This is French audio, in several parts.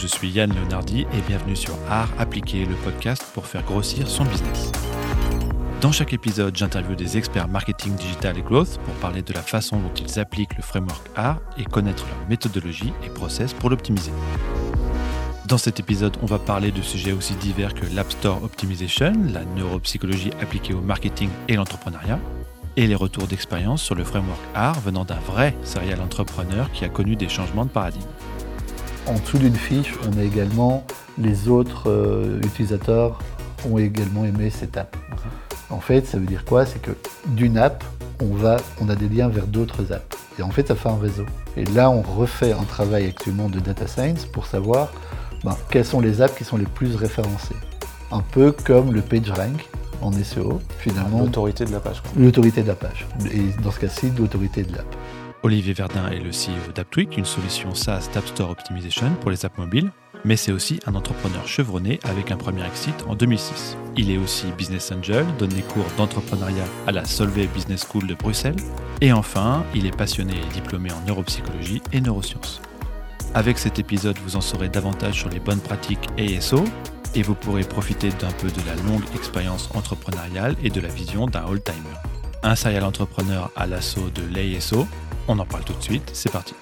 je suis Yann Leonardi et bienvenue sur Art Appliqué, le podcast pour faire grossir son business. Dans chaque épisode, j'interviewe des experts marketing digital et growth pour parler de la façon dont ils appliquent le framework ART et connaître leur méthodologie et process pour l'optimiser. Dans cet épisode, on va parler de sujets aussi divers que l'App Store Optimization, la neuropsychologie appliquée au marketing et l'entrepreneuriat, et les retours d'expérience sur le framework ART venant d'un vrai serial entrepreneur qui a connu des changements de paradigme. En dessous d'une fiche, on a également les autres utilisateurs ont également aimé cette app. En fait, ça veut dire quoi? C'est que d'une app, on a des liens vers d'autres apps. Et en fait, ça fait un réseau. Et là, on refait un travail actuellement de data science pour savoir quelles sont les apps qui sont les plus référencées. Un peu comme le PageRank en SEO, finalement. L'autorité de la page. L'autorité de la page. Et dans ce cas-ci, l'autorité de l'app. Olivier Verdun est le CEO d'AppTweak, une solution SaaS d'App Store Optimization pour les apps mobiles. Mais c'est aussi un entrepreneur chevronné avec un premier exit en 2006. Il est aussi Business Angel, donne des cours d'entrepreneuriat à la Solvay Business School de Bruxelles. Et enfin, il est passionné et diplômé en neuropsychologie et neurosciences. Avec cet épisode, vous en saurez davantage sur les bonnes pratiques ASO et vous pourrez profiter d'un peu de la longue expérience entrepreneuriale et de la vision d'un old-timer. Un serial entrepreneur à l'assaut de l'ASO, on en parle tout de suite, c'est parti.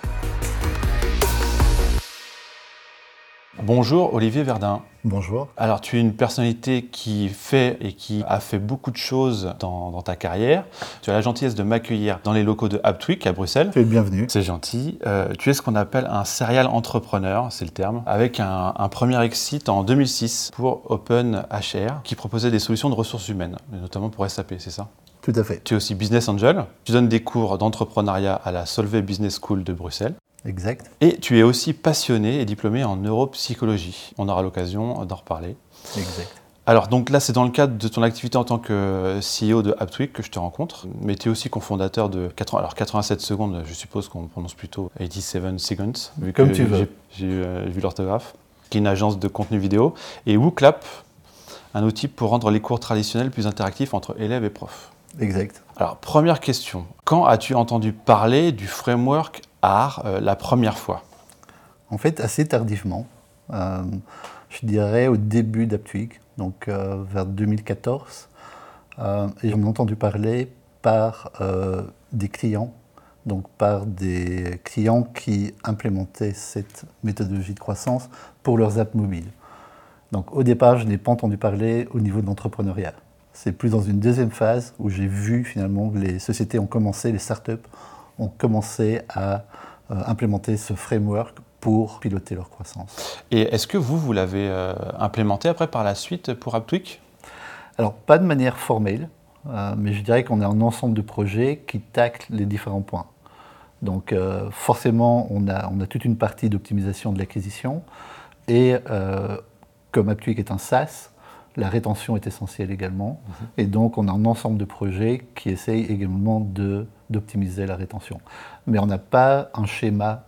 Bonjour Olivier Verdun. Bonjour. Alors tu es une personnalité qui fait et qui a fait beaucoup de choses dans ta carrière. Tu as la gentillesse de m'accueillir dans les locaux de AppTweak à Bruxelles. Tu es le bienvenu. C'est gentil. Tu es ce qu'on appelle un serial entrepreneur, c'est le terme, avec un premier exit en 2006 pour OpenHR qui proposait des solutions de ressources humaines, notamment pour SAP, c'est ça ? Tout à fait. Tu es aussi Business Angel. Tu donnes des cours d'entrepreneuriat à la Solvay Business School de Bruxelles. Exact. Et tu es aussi passionné et diplômé en neuropsychologie. On aura l'occasion d'en reparler. Exact. Alors donc là, c'est dans le cadre de ton activité en tant que CEO de AppTweak que je te rencontre. Mais tu es aussi cofondateur de 87 secondes, je suppose qu'on prononce plutôt 87 seconds. Vu comme que tu veux. J'ai vu l'orthographe. Qui est une agence de contenu vidéo. Et WooClap, un outil pour rendre les cours traditionnels plus interactifs entre élèves et profs. Exact. Alors première question, quand as-tu entendu parler du framework ART la première fois? En fait, assez tardivement. Je dirais au début d'AppTweak, donc vers 2014. Et j'en ai entendu parler par des clients, donc par des clients qui implémentaient cette méthodologie de croissance pour leurs apps mobiles. Donc au départ, je n'ai pas entendu parler au niveau de l'entrepreneuriat. C'est plus dans une deuxième phase où j'ai vu finalement que les sociétés ont commencé, les startups ont commencé à implémenter ce framework pour piloter leur croissance. Et est-ce que vous l'avez implémenté après par la suite pour AppTweak? Alors pas de manière formelle, mais je dirais qu'on a un ensemble de projets qui taclent les différents points. Donc forcément, on a toute une partie d'optimisation de l'acquisition et comme AppTweak est un SaaS, la rétention est essentielle également. Et donc, on a un ensemble de projets qui essayent également d'optimiser la rétention. Mais on n'a pas un schéma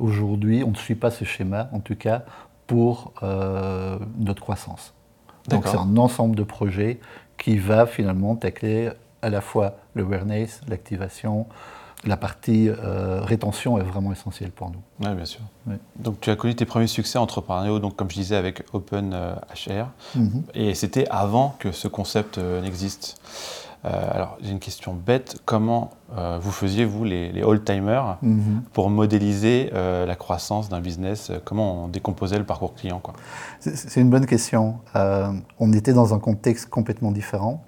aujourd'hui, on ne suit pas ce schéma, en tout cas, pour notre croissance. Donc, c'est un ensemble de projets qui va finalement tacler à la fois l'awareness, l'activation. La partie rétention est vraiment essentielle pour nous. Oui, bien sûr. Oui. Donc, tu as connu tes premiers succès entrepreneuriaux, donc comme je disais, avec OpenHR. Et c'était avant que ce concept n'existe. Alors, j'ai une question bête. Comment vous faisiez, vous, les old-timers, pour modéliser la croissance d'un business? Comment on décomposait le parcours client, quoi? C'est une bonne question. On était dans un contexte complètement différent.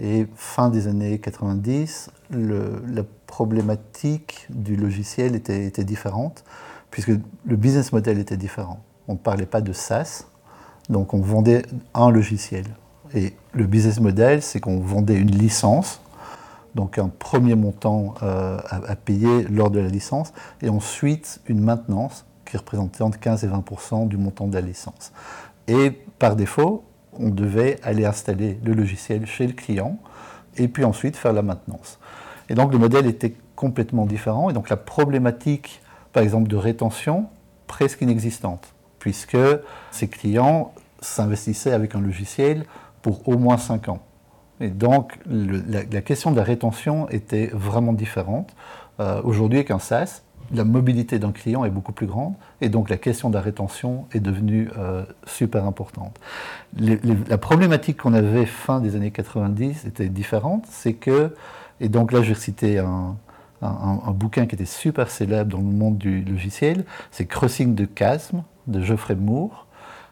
Et fin des années 90, la problématique du logiciel était différente, puisque le business model était différent. On ne parlait pas de SaaS, donc on vendait un logiciel. Et le business model, c'est qu'on vendait une licence, donc un premier montant à payer lors de la licence, et ensuite une maintenance qui représentait entre 15 et 20% du montant de la licence. Et par défaut, on devait aller installer le logiciel chez le client et puis ensuite faire la maintenance. Et donc le modèle était complètement différent et donc la problématique, par exemple, de rétention, presque inexistante, puisque ces clients s'investissaient avec un logiciel pour au moins 5 ans. Et donc la question de la rétention était vraiment différente. Aujourd'hui, avec un SaaS, la mobilité d'un client est beaucoup plus grande et donc la question de la rétention est devenue super importante. La problématique qu'on avait fin des années 90 était différente, c'est que, et donc là je vais citer un bouquin qui était super célèbre dans le monde du logiciel, c'est Crossing the Chasm de Geoffrey Moore,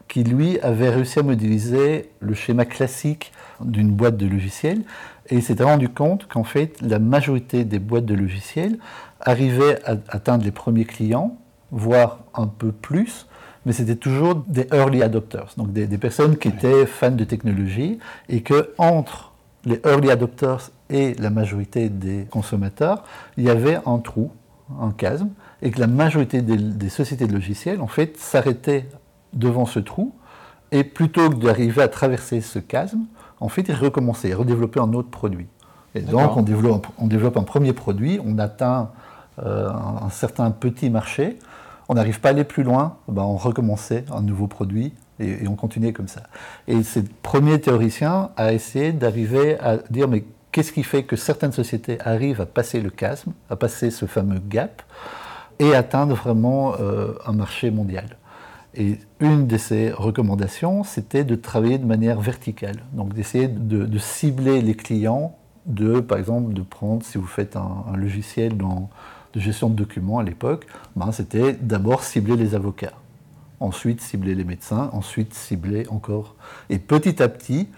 qui lui avait réussi à modéliser le schéma classique d'une boîte de logiciels et il s'était rendu compte qu'en fait la majorité des boîtes de logiciels arrivaient à atteindre les premiers clients, voire un peu plus, mais c'était toujours des early adopters, donc des personnes qui étaient fans de technologie et que entre les early adopters et la majorité des consommateurs, il y avait un trou, un chasme, et que la majorité des sociétés de logiciels, en fait, s'arrêtaient devant ce trou, et plutôt que d'arriver à traverser ce chasme, en fait, ils recommençaient, ils redéveloppaient un autre produit. Et donc, on développe un premier produit, on atteint un certain petit marché, on n'arrive pas à aller plus loin, ben on recommençait un nouveau produit, et on continuait comme ça. Et ce premier théoricien a essayé d'arriver à dire, mais qu'est-ce qui fait que certaines sociétés arrivent à passer le chasme, à passer ce fameux gap, et atteindre vraiment un marché mondial ? Et une de ses recommandations, c'était de travailler de manière verticale, donc d'essayer de cibler les clients, par exemple, de prendre, si vous faites un logiciel de gestion de documents à l'époque, ben, c'était d'abord cibler les avocats. Ensuite cibler les médecins, ensuite cibler encore. Et petit à petit,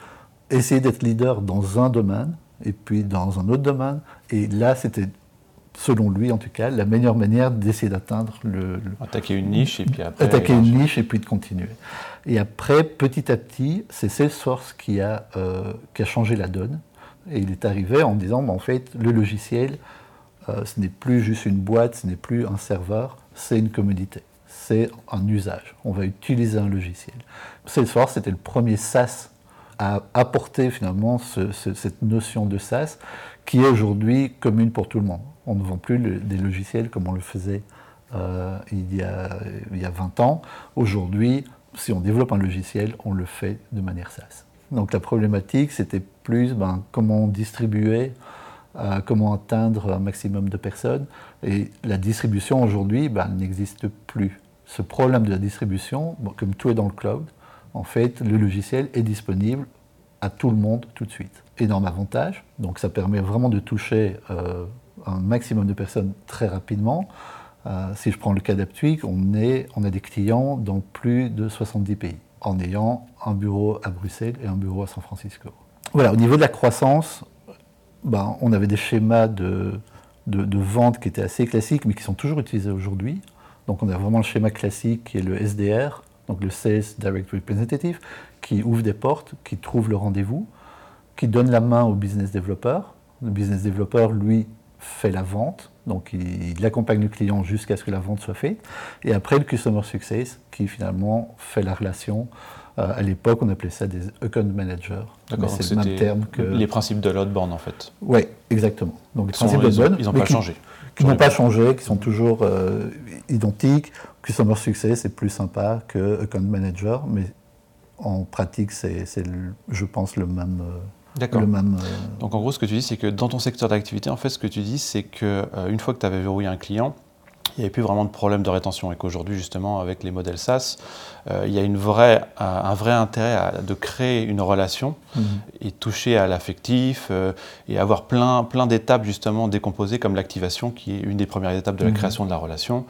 essayer d'être leader dans un domaine, et puis dans un autre domaine. Et là, c'était, selon lui en tout cas, la meilleure manière d'essayer d'atteindre le... Attaquer une niche, et puis après... Attaquer une niche, et puis de continuer. Et après, petit à petit, c'est Salesforce qui a changé la donne. Et il est arrivé en disant, bah, en fait, le logiciel, ce n'est plus juste une boîte, ce n'est plus un serveur, c'est une commodité. C'est un usage, on va utiliser un logiciel. Salesforce, c'était le premier SaaS à apporter finalement cette notion de SaaS qui est aujourd'hui commune pour tout le monde. On ne vend plus des logiciels comme on le faisait il y a 20 ans. Aujourd'hui, si on développe un logiciel, on le fait de manière SaaS. Donc la problématique, c'était plus comment distribuer, comment atteindre un maximum de personnes. Et la distribution aujourd'hui n'existe plus. Ce problème de la distribution, comme tout est dans le cloud, en fait, le logiciel est disponible à tout le monde tout de suite. Énorme avantage, donc ça permet vraiment de toucher un maximum de personnes très rapidement. Si je prends le cas d'AppTweak, on a des clients dans plus de 70 pays, en ayant un bureau à Bruxelles et un bureau à San Francisco. Voilà, au niveau de la croissance, on avait des schémas de vente qui étaient assez classiques, mais qui sont toujours utilisés aujourd'hui. Donc on a vraiment le schéma classique qui est le SDR, donc le Sales Direct Representative, qui ouvre des portes, qui trouve le rendez-vous, qui donne la main au business developer. Le business developer, lui, fait la vente, donc il accompagne le client jusqu'à ce que la vente soit faite. Et après, le Customer Success, qui finalement fait la relation. À l'époque, on appelait ça des account managers. D'accord, c'est le même terme que... les principes de l'outbound, en fait. Oui, exactement. Donc, ils n'ont pas changé. Qui n'ont pas changé, qui sont toujours identiques. Customer Success, c'est plus sympa que account manager, mais en pratique, c'est je pense, le même... D'accord. Donc, en gros, ce que tu dis, c'est que dans ton secteur d'activité, en fait, ce que tu dis, c'est qu'une fois que tu avais verrouillé un client, il n'y avait plus vraiment de problème de rétention et qu'aujourd'hui, justement, avec les modèles SaaS, il y a un vrai intérêt de créer une relation et toucher à l'affectif et avoir plein d'étapes, justement, décomposées comme l'activation, qui est une des premières étapes de la création de la relation,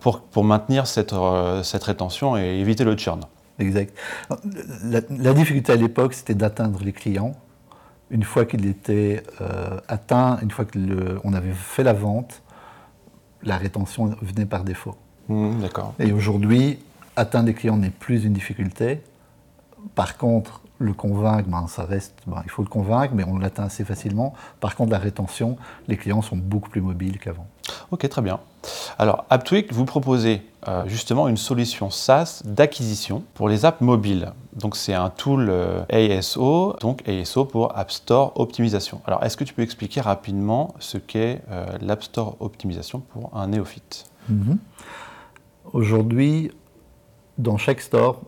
pour maintenir cette rétention et éviter le churn. Exact. La difficulté à l'époque, c'était d'atteindre les clients. Une fois qu'il était atteint, une fois qu'on avait fait la vente, la rétention venait par défaut. D'accord. Et aujourd'hui, atteindre des clients n'est plus une difficulté. Par contre, le convaincre, ça reste... il faut le convaincre, mais on l'atteint assez facilement. Par contre, la rétention, les clients sont beaucoup plus mobiles qu'avant. Ok, très bien. Alors, AppTweak, vous proposez justement une solution SaaS d'acquisition pour les apps mobiles. Donc, c'est un tool ASO, donc ASO pour App Store Optimisation. Alors, est-ce que tu peux expliquer rapidement ce qu'est l'App Store Optimisation pour un néophyte ? Aujourd'hui, dans chaque store,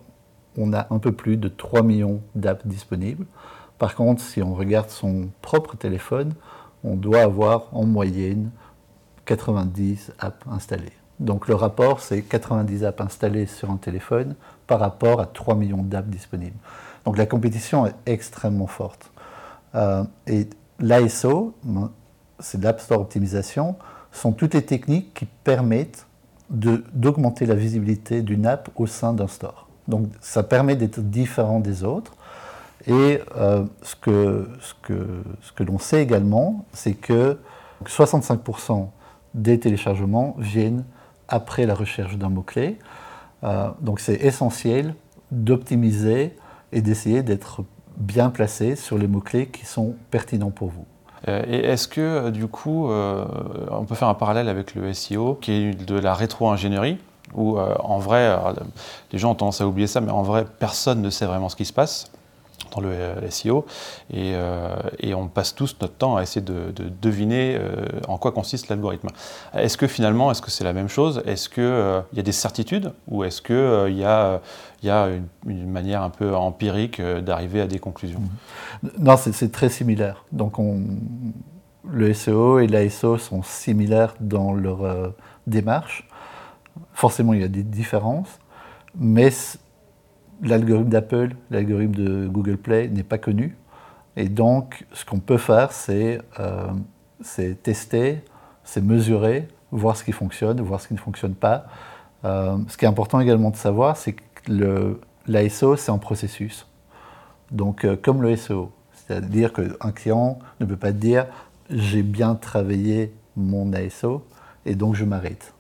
on a un peu plus de 3 millions d'apps disponibles. Par contre, si on regarde son propre téléphone, on doit avoir en moyenne 90 apps installées. Donc le rapport, c'est 90 apps installées sur un téléphone par rapport à 3 millions d'apps disponibles. Donc la compétition est extrêmement forte. Et l'ASO, c'est de l'App Store Optimisation, sont toutes les techniques qui permettent d'augmenter la visibilité d'une app au sein d'un store. Donc ça permet d'être différent des autres. Et ce que l'on sait également, c'est que 65% des téléchargements viennent après la recherche d'un mot-clé. Donc c'est essentiel d'optimiser et d'essayer d'être bien placé sur les mots-clés qui sont pertinents pour vous. Et est-ce que, du coup, on peut faire un parallèle avec le SEO, qui est de la rétro-ingénierie, où en vrai, les gens ont tendance à oublier ça, mais en vrai, personne ne sait vraiment ce qui se passe dans le SEO, et on passe tous notre temps à essayer de deviner en quoi consiste l'algorithme. Est-ce que finalement, est-ce que c'est la même chose? Est-ce qu'il y a des certitudes, ou est-ce qu'il y a une manière un peu empirique d'arriver à des conclusions? Non, c'est très similaire. Donc le SEO et l'ASO sont similaires dans leur démarche. Forcément, il y a des différences, mais l'algorithme d'Apple, l'algorithme de Google Play n'est pas connu. Et donc, ce qu'on peut faire, c'est tester, c'est mesurer, voir ce qui fonctionne, voir ce qui ne fonctionne pas. Ce qui est important également de savoir, c'est que l'ASO, c'est un processus. Donc, comme le SEO. C'est-à-dire qu'un client ne peut pas dire « j'ai bien travaillé mon ASO et donc je m'arrête ».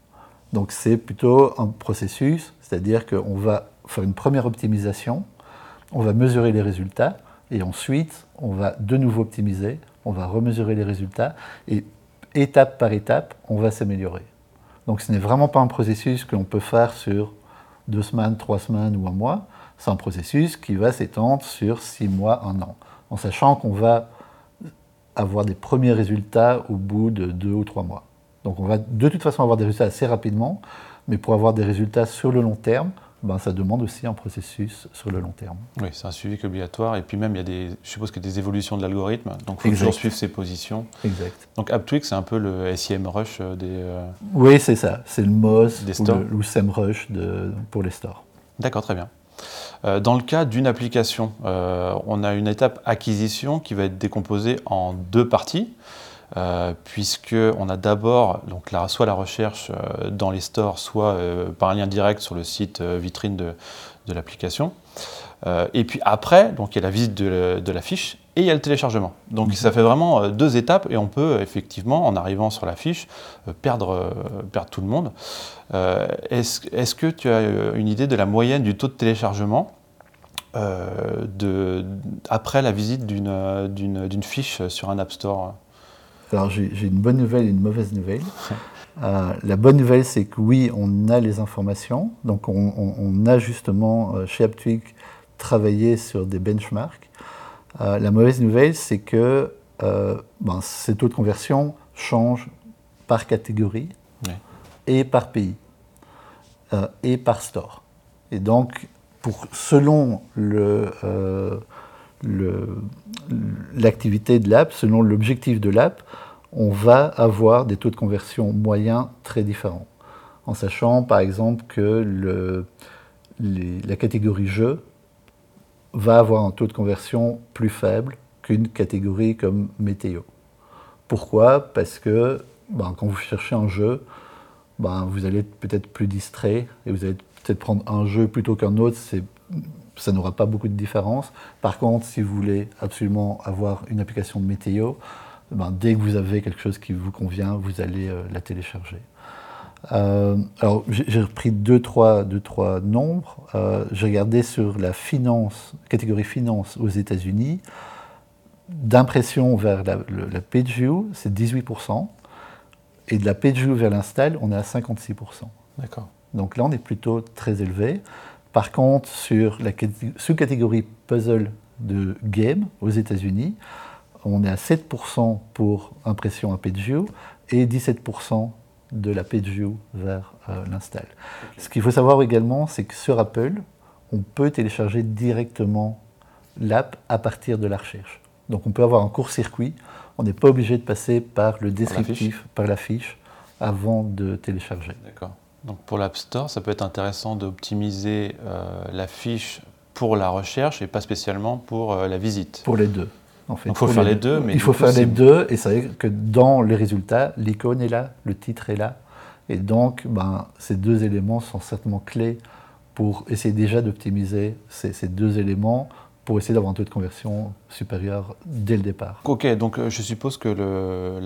Donc, c'est plutôt un processus, c'est-à-dire qu'on va faire une première optimisation, on va mesurer les résultats, et ensuite, on va de nouveau optimiser, on va remesurer les résultats, et étape par étape, on va s'améliorer. Donc ce n'est vraiment pas un processus que l'on peut faire sur 2 semaines, 3 semaines ou 1 mois, c'est un processus qui va s'étendre sur 6 mois, 1 an, en sachant qu'on va avoir des premiers résultats au bout de 2 ou 3 mois. Donc on va de toute façon avoir des résultats assez rapidement, mais pour avoir des résultats sur le long terme, ben, ça demande aussi un processus sur le long terme. Oui, c'est un suivi obligatoire. Et puis même, il y a je suppose qu'il y a des évolutions de l'algorithme. Donc, il faut toujours suivre ses positions. Exact. Donc, AppTweak, c'est un peu le SEM Rush des... Oui, c'est ça. C'est le MOS des stores. Ou le SEM Rush pour les stores. D'accord, très bien. Dans le cas d'une application, on a une étape acquisition qui va être décomposée en 2 parties. Puisqu'on a d'abord donc, soit la recherche dans les stores, soit par un lien direct sur le site vitrine de l'application. Et puis après, donc, il y a la visite de la fiche et il y a le téléchargement. Donc ça fait vraiment 2 étapes et on peut effectivement, en arrivant sur la fiche, perdre tout le monde. Est-ce que tu as une idée de la moyenne du taux de téléchargement après la visite d'une fiche sur un App Store ? Alors j'ai une bonne nouvelle et une mauvaise nouvelle. La bonne nouvelle, c'est que oui, on a les informations. Donc on a justement, chez AppTweak, travaillé sur des benchmarks. La mauvaise nouvelle, c'est que ces taux de conversion changent par catégorie, oui, et par pays, et par store. Et donc, selon l'activité de l'app, selon l'objectif de l'app, on va avoir des taux de conversion moyens très différents. En sachant par exemple que la catégorie jeu va avoir un taux de conversion plus faible qu'une catégorie comme météo. Pourquoi ? Parce que quand vous cherchez un jeu, vous allez être peut-être plus distrait et vous allez peut-être prendre un jeu plutôt qu'un autre, ça n'aura pas beaucoup de différence. Par contre, si vous voulez absolument avoir une application de météo, dès que vous avez quelque chose qui vous convient, vous allez la télécharger. Alors, j'ai repris 2-3 nombres. J'ai regardé sur la catégorie finance aux États-Unis. D'impression vers la page view, c'est 18%. Et de la page view vers l'install, on est à 56%. D'accord. Donc là, on est plutôt très élevé. Par contre, sur la sous-catégorie puzzle de game aux États-Unis, on est à 7% pour impression à page view et 17% de la page view vers l'install. Okay. Ce qu'il faut savoir également, c'est que sur Apple, on peut télécharger directement l'app à partir de la recherche. Donc on peut avoir un court-circuit, on n'est pas obligé de passer par le descriptif, par la fiche, avant de télécharger. D'accord. Donc pour l'App Store, ça peut être intéressant d'optimiser la fiche pour la recherche et pas spécialement pour la visite. Pour les deux. En fait. Donc il faut faire les deux. Mais il faut faire les deux et c'est que dans les résultats, l'icône est là, le titre est là. Et donc, ben, ces deux éléments sont certainement clés pour essayer déjà d'optimiser ces deux éléments pour essayer d'avoir un taux de conversion supérieur dès le départ. Ok, donc je suppose que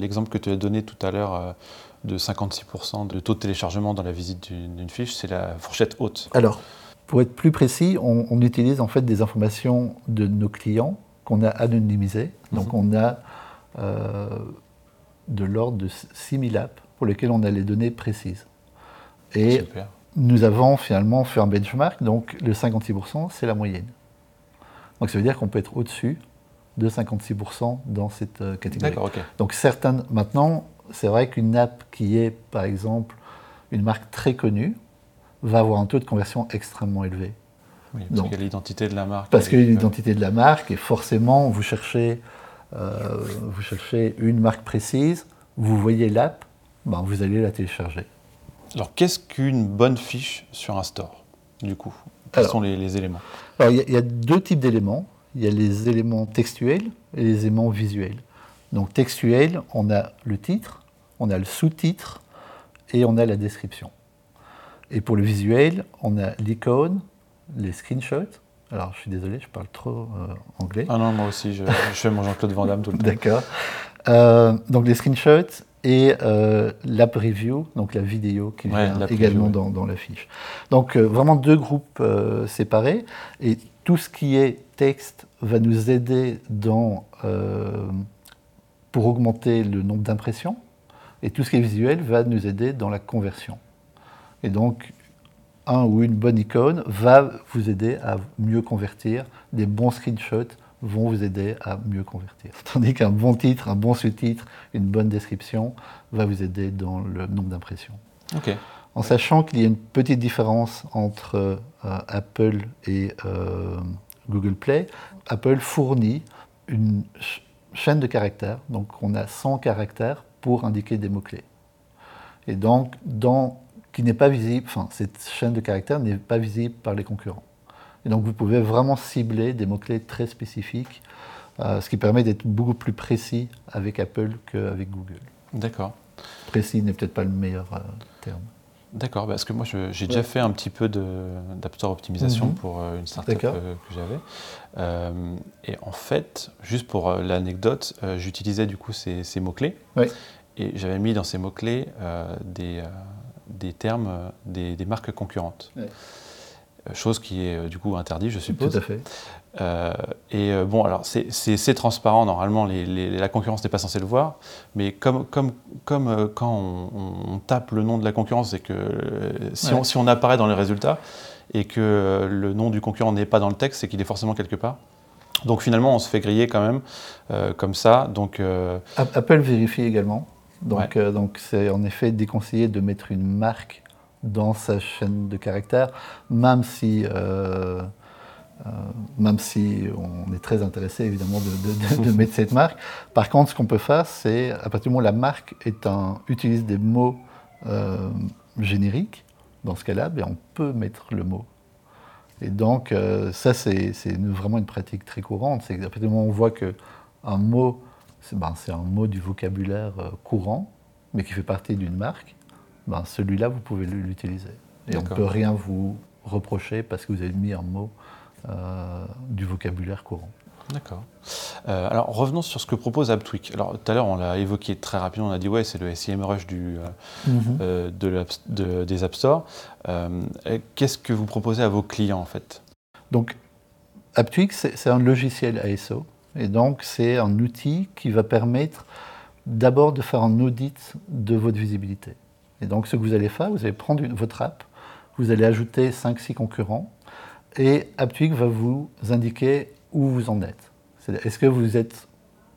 l'exemple que tu as donné tout à l'heure de 56% de taux de téléchargement dans la visite d'une fiche, c'est la fourchette haute. Alors, pour être plus précis, on utilise en fait des informations de nos clients qu'on a anonymisées. Donc on a de l'ordre de 6000 apps pour lesquelles on a les données précises. Et super. Nous avons finalement fait un benchmark, donc le 56% c'est la moyenne. Donc ça veut dire qu'on peut être au-dessus de 56% dans cette catégorie. D'accord, ok. Donc certaines, maintenant, c'est vrai qu'une app qui est, par exemple, une marque très connue, va avoir un taux de conversion extrêmement élevé. Oui, parce qu'il y a l'identité de la marque. Parce qu'il y a l'identité de la marque, et forcément, vous cherchez une marque précise, vous voyez l'app, ben, vous allez la télécharger. Alors, qu'est-ce qu'une bonne fiche sur un store, du coup ? Quels sont les éléments ? Alors, il y a deux types d'éléments. Il y a les éléments textuels et les éléments visuels. Donc, textuel, on a le titre, on a le sous-titre et on a la description. Et pour le visuel, on a l'icône, les screenshots. Alors, je suis désolé, je parle trop anglais. Ah non, moi aussi, je fais mon Jean-Claude Van Damme tout le temps. D'accord. Donc, les screenshots et l'app review, donc la vidéo qui vient également dans la fiche. Donc, vraiment deux groupes séparés. Et tout ce qui est texte va nous aider pour augmenter le nombre d'impressions. Et tout ce qui est visuel va nous aider dans la conversion. Et donc, une bonne icône va vous aider à mieux convertir. Des bons screenshots vont vous aider à mieux convertir. Tandis qu'un bon titre, un bon sous-titre, une bonne description va vous aider dans le nombre d'impressions. Okay. En sachant qu'il y a une petite différence entre Apple et Google Play, Apple fournit une chaîne de caractères, donc on a 100 caractères pour indiquer des mots-clés. Et donc, qui n'est pas visible, cette chaîne de caractères n'est pas visible par les concurrents. Et donc, vous pouvez vraiment cibler des mots-clés très spécifiques, ce qui permet d'être beaucoup plus précis avec Apple qu'avec Google. D'accord. Précis n'est peut-être pas le meilleur terme. D'accord, parce que moi, j'ai déjà fait un petit peu d'App Store optimisation pour une startup que j'avais. Et en fait, juste pour l'anecdote, j'utilisais du coup ces mots-clés. Oui. Et j'avais mis dans ces mots-clés des termes des marques concurrentes. Oui. Chose qui est du coup interdite, je suppose. Tout à fait. Bon, alors c'est transparent, normalement la concurrence n'est pas censée le voir, mais comme quand on tape le nom de la concurrence et que si on apparaît dans les résultats et que le nom du concurrent n'est pas dans le texte, c'est qu'il est forcément quelque part. Donc finalement, on se fait griller quand même comme ça. Donc, Apple vérifie également. Donc, donc c'est en effet déconseillé de mettre une marque dans sa chaîne de caractères, même si on est très intéressé évidemment de mettre cette marque. Par contre, ce qu'on peut faire, c'est à partir du moment où la marque utilise des mots génériques, dans ce cas-là, on peut mettre le mot. Et donc, ça, c'est vraiment une pratique très courante. C'est qu'à partir du moment où on voit qu'un mot, c'est un mot du vocabulaire courant, mais qui fait partie d'une marque, celui-là, vous pouvez l'utiliser. Et on ne peut rien vous reprocher parce que vous avez mis un mot du vocabulaire courant. D'accord. Alors, revenons sur ce que propose AppTweak. Alors, tout à l'heure, on l'a évoqué très rapidement, on a dit, c'est le SEM rush des App Store. Qu'est-ce que vous proposez à vos clients, en fait ? Donc, AppTweak, c'est un logiciel ASO. Et donc, c'est un outil qui va permettre d'abord de faire un audit de votre visibilité. Et donc, ce que vous allez faire, vous allez prendre votre app, vous allez ajouter 5-6 concurrents, et AppTweak va vous indiquer où vous en êtes. C'est-à-dire, est-ce que vous êtes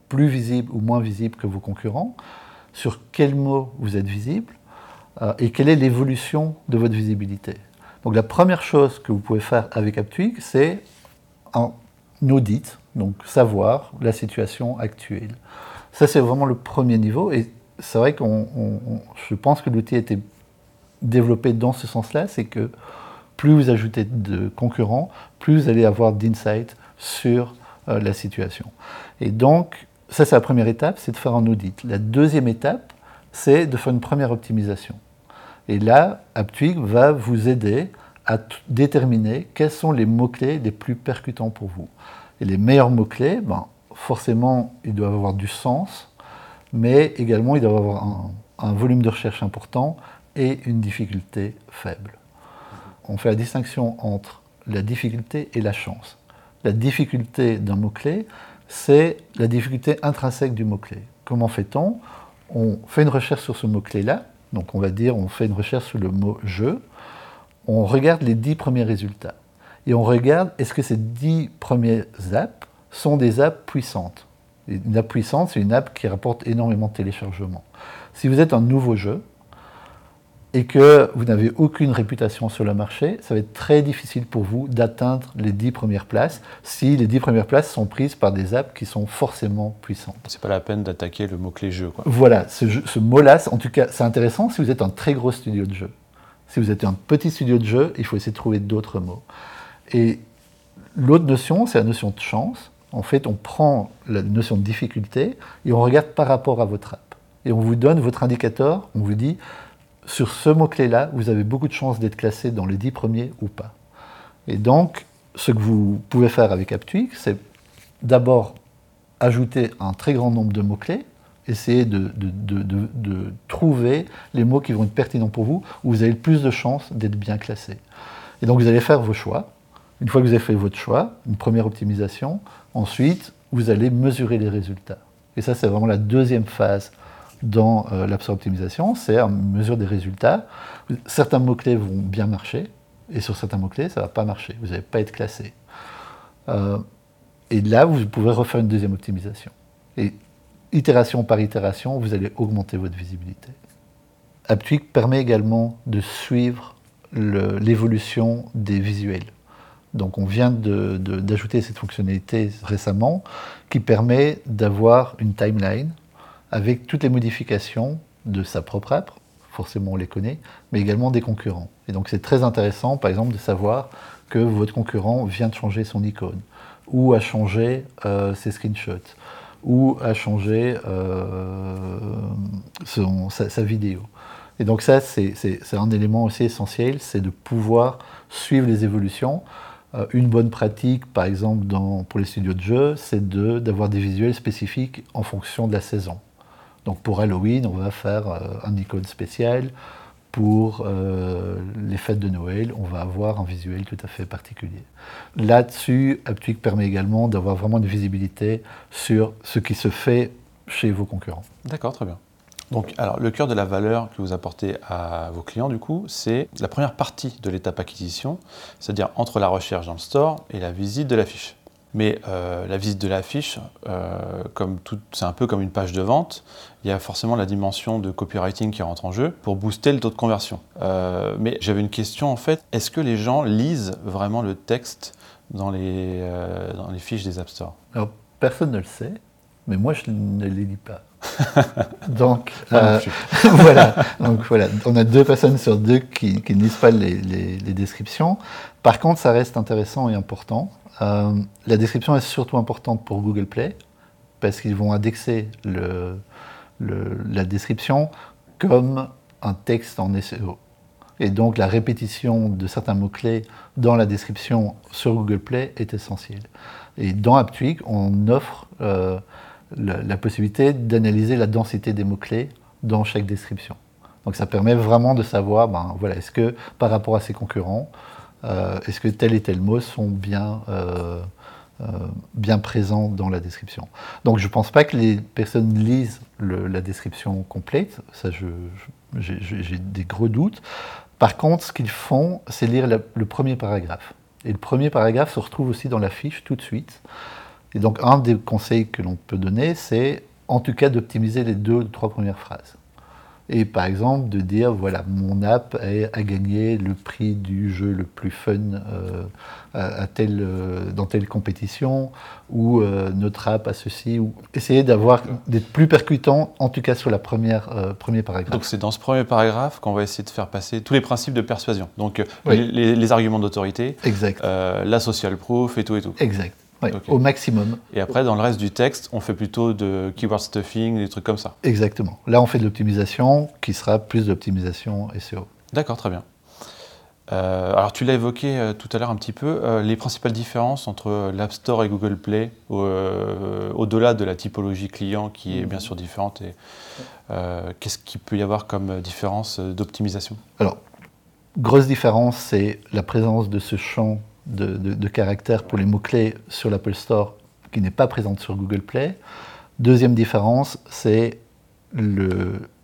plus visible ou moins visible que vos concurrents ? Sur quels mots vous êtes visible ? Et quelle est l'évolution de votre visibilité ? Donc, la première chose que vous pouvez faire avec AppTweak, c'est un audit, donc savoir la situation actuelle. Ça, c'est vraiment le premier niveau, et c'est vrai qu'on je pense que l'outil a été développé dans ce sens-là, c'est que plus vous ajoutez de concurrents, plus vous allez avoir d'insights sur la situation. Et donc, ça c'est la première étape, c'est de faire un audit. La deuxième étape, c'est de faire une première optimisation. Et là, AppTweak va vous aider à déterminer quels sont les mots-clés les plus percutants pour vous. Et les meilleurs mots-clés, ben, forcément, ils doivent avoir du sens, mais également, ils doivent avoir un volume de recherche important et une difficulté faible. On fait la distinction entre la difficulté et la chance. La difficulté d'un mot-clé, c'est la difficulté intrinsèque du mot-clé. Comment fait-on ? On fait une recherche sur ce mot-clé-là, donc on va dire on fait une recherche sur le mot « jeu », on regarde les 10 premiers résultats, et on regarde est-ce que ces 10 premiers apps sont des apps puissantes. Une app puissante, c'est une app qui rapporte énormément de téléchargements. Si vous êtes un nouveau jeu, et que vous n'avez aucune réputation sur le marché, ça va être très difficile pour vous d'atteindre les 10 premières places si les 10 premières places sont prises par des apps qui sont forcément puissantes. C'est pas la peine d'attaquer le mot-clé jeu, quoi. Voilà, ce mot-là, en tout cas, c'est intéressant si vous êtes un très gros studio de jeu. Si vous êtes un petit studio de jeu, il faut essayer de trouver d'autres mots. Et l'autre notion, c'est la notion de chance. En fait, on prend la notion de difficulté et on regarde par rapport à votre app. Et on vous donne votre indicateur, on vous dit... sur ce mot-clé-là, vous avez beaucoup de chances d'être classé dans les 10 premiers ou pas. Et donc, ce que vous pouvez faire avec AppTweak, c'est d'abord ajouter un très grand nombre de mots-clés, essayer de trouver les mots qui vont être pertinents pour vous, où vous avez le plus de chances d'être bien classé. Et donc, vous allez faire vos choix. Une fois que vous avez fait votre choix, une première optimisation, ensuite, vous allez mesurer les résultats. Et ça, c'est vraiment la deuxième phase dans l'optimisation, c'est à mesure des résultats. Certains mots-clés vont bien marcher, et sur certains mots-clés, ça ne va pas marcher, vous n'allez pas être classé. Et là, vous pouvez refaire une deuxième optimisation. Et itération par itération, vous allez augmenter votre visibilité. AppTweak permet également de suivre l'évolution des visuels. Donc on vient d'ajouter cette fonctionnalité récemment, qui permet d'avoir une timeline, avec toutes les modifications de sa propre app, forcément on les connaît, mais également des concurrents. Et donc c'est très intéressant, par exemple, de savoir que votre concurrent vient de changer son icône, ou a changé ses screenshots, ou a changé sa vidéo. Et donc ça, c'est un élément aussi essentiel, c'est de pouvoir suivre les évolutions. Une bonne pratique, par exemple, pour les studios de jeu, c'est d'avoir des visuels spécifiques en fonction de la saison. Donc pour Halloween, on va faire un icône spécial. Pour les fêtes de Noël, on va avoir un visuel tout à fait particulier. Là-dessus, AppTweak permet également d'avoir vraiment une visibilité sur ce qui se fait chez vos concurrents. D'accord, très bien. Donc, alors, le cœur de la valeur que vous apportez à vos clients, du coup, c'est la première partie de l'étape acquisition, c'est-à-dire entre la recherche dans le store et la visite de la fiche. Mais la visite de la fiche, c'est un peu comme une page de vente. Il y a forcément la dimension de copywriting qui rentre en jeu pour booster le taux de conversion. Mais j'avais une question en fait, est-ce que les gens lisent vraiment le texte dans les fiches des App Store ? Alors, personne ne le sait, mais moi je ne les lis pas. Donc, voilà. Donc voilà, on a 2 personnes sur 2 qui ne lisent pas les descriptions. Par contre, ça reste intéressant et important. La description est surtout importante pour Google Play, parce qu'ils vont indexer la description comme un texte en SEO. Et donc la répétition de certains mots-clés dans la description sur Google Play est essentielle. Et dans AppTweak, on offre la possibilité d'analyser la densité des mots-clés dans chaque description. Donc ça permet vraiment de savoir, est-ce que par rapport à ses concurrents, est-ce que tel et tel mot sont bien présents dans la description. Donc je ne pense pas que les personnes lisent la description complète, ça j'ai des gros doutes. Par contre, ce qu'ils font, c'est lire le premier paragraphe. Et le premier paragraphe se retrouve aussi dans la fiche tout de suite. Et donc un des conseils que l'on peut donner, c'est en tout cas d'optimiser les 2 ou 3 premières phrases. et par exemple de dire voilà, mon app a gagné le prix du jeu le plus fun dans telle compétition, ou notre app a ceci, ou essayer d'être plus percutant, en tout cas sur le premier paragraphe. Donc c'est dans ce premier paragraphe qu'on va essayer de faire passer tous les principes de persuasion, donc oui. les arguments d'autorité, exact. La social proof et tout. Exact. Ouais, okay. Au maximum. Et après, dans le reste du texte, on fait plutôt de keyword stuffing, des trucs comme ça. Exactement. Là, on fait de l'optimisation, qui sera plus d'optimisation SEO. D'accord, très bien. Alors, tu l'as évoqué tout à l'heure un petit peu, les principales différences entre l'App Store et Google Play, au-delà de la typologie client qui est bien sûr différente, et qu'est-ce qu'il peut y avoir comme différence d'optimisation ? Alors, grosse différence, c'est la présence de ce champ de caractères pour les mots-clés sur l'Apple Store qui n'est pas présente sur Google Play. Deuxième différence, c'est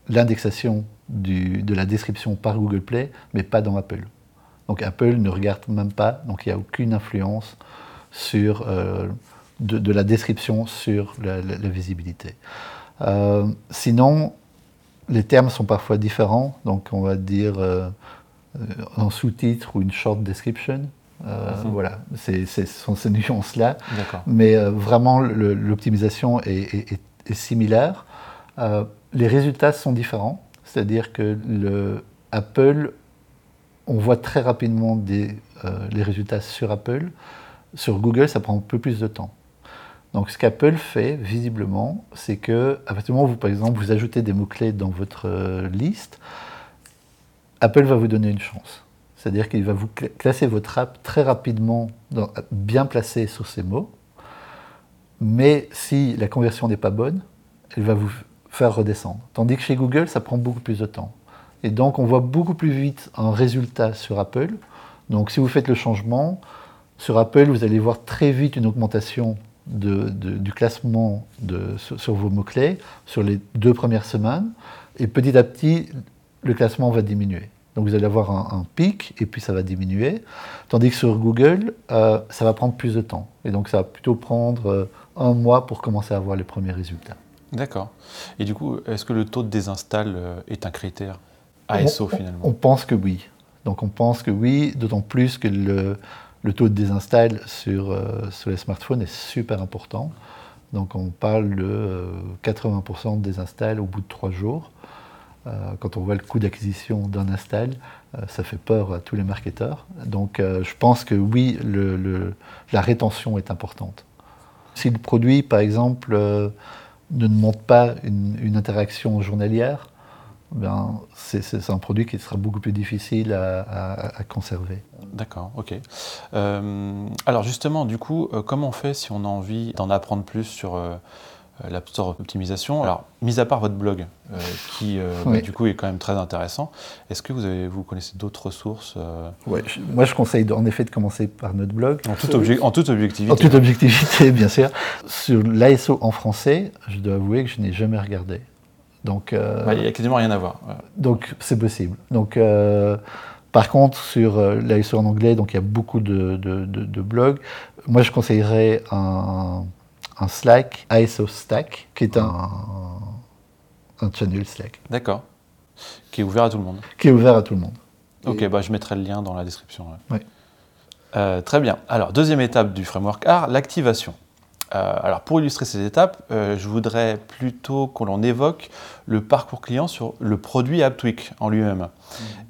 l'indexation de la description par Google Play, mais pas dans Apple. Donc Apple ne regarde même pas, donc il n'y a aucune influence sur, de la description sur la visibilité. Sinon, les termes sont parfois différents, donc on va dire un sous-titre ou une short description. Voilà, ce sont ces nuances-là. D'accord. Mais vraiment, l'optimisation est similaire. Les résultats sont différents, c'est-à-dire que Apple, on voit très rapidement les résultats sur Apple. Sur Google, ça prend un peu plus de temps. Donc, ce qu'Apple fait, visiblement, c'est que, à partir du moment où, par exemple, vous ajoutez des mots-clés dans votre liste, Apple va vous donner une chance. C'est-à-dire qu'il va vous classer votre app très rapidement, bien placée sur ces mots. Mais si la conversion n'est pas bonne, elle va vous faire redescendre. Tandis que chez Google, ça prend beaucoup plus de temps. Et donc, on voit beaucoup plus vite un résultat sur Apple. Donc, si vous faites le changement, sur Apple, vous allez voir très vite une augmentation du classement sur vos mots-clés, sur les 2 premières semaines. Et petit à petit, le classement va diminuer. Donc vous allez avoir un pic, et puis ça va diminuer. Tandis que sur Google, ça va prendre plus de temps. Et donc ça va plutôt prendre un mois pour commencer à voir les premiers résultats. D'accord. Et du coup, est-ce que le taux de désinstall est un critère ASO finalement ? On pense que oui. Donc on pense que oui, d'autant plus que le taux de désinstall sur les smartphones est super important. Donc on parle de 80% de désinstall au bout de 3 jours. Quand on voit le coût d'acquisition d'un install, ça fait peur à tous les marketeurs. Donc je pense que oui, la rétention est importante. Si le produit, par exemple, ne demande pas une interaction journalière, ben, c'est un produit qui sera beaucoup plus difficile à conserver. D'accord, ok. Alors justement, du coup, comment on fait si on a envie d'en apprendre plus sur... l'App Store optimisation. Alors, mis à part votre blog, qui oui. Du coup est quand même très intéressant, est-ce que vous connaissez d'autres ressources ouais, moi, je conseille en effet de commencer par notre blog. En toute objectivité. En toute objectivité, bien sûr. Sur l'ASO en français, je dois avouer que je n'ai jamais regardé. Donc, il n'y a quasiment rien à voir. Donc, c'est possible. Donc, par contre, sur l'ASO en anglais, donc il y a beaucoup de blogs. Moi, je conseillerais un Slack, ASO Stack, qui est un channel Slack. D'accord. Qui est ouvert à tout le monde. Qui est ouvert à tout le monde. Ok, et... je mettrai le lien dans la description. Ouais. Oui. Très bien. Alors, deuxième étape du framework R, l'activation. Alors, pour illustrer ces étapes, je voudrais plutôt qu'on l'on évoque le parcours client sur le produit AppTweak en lui-même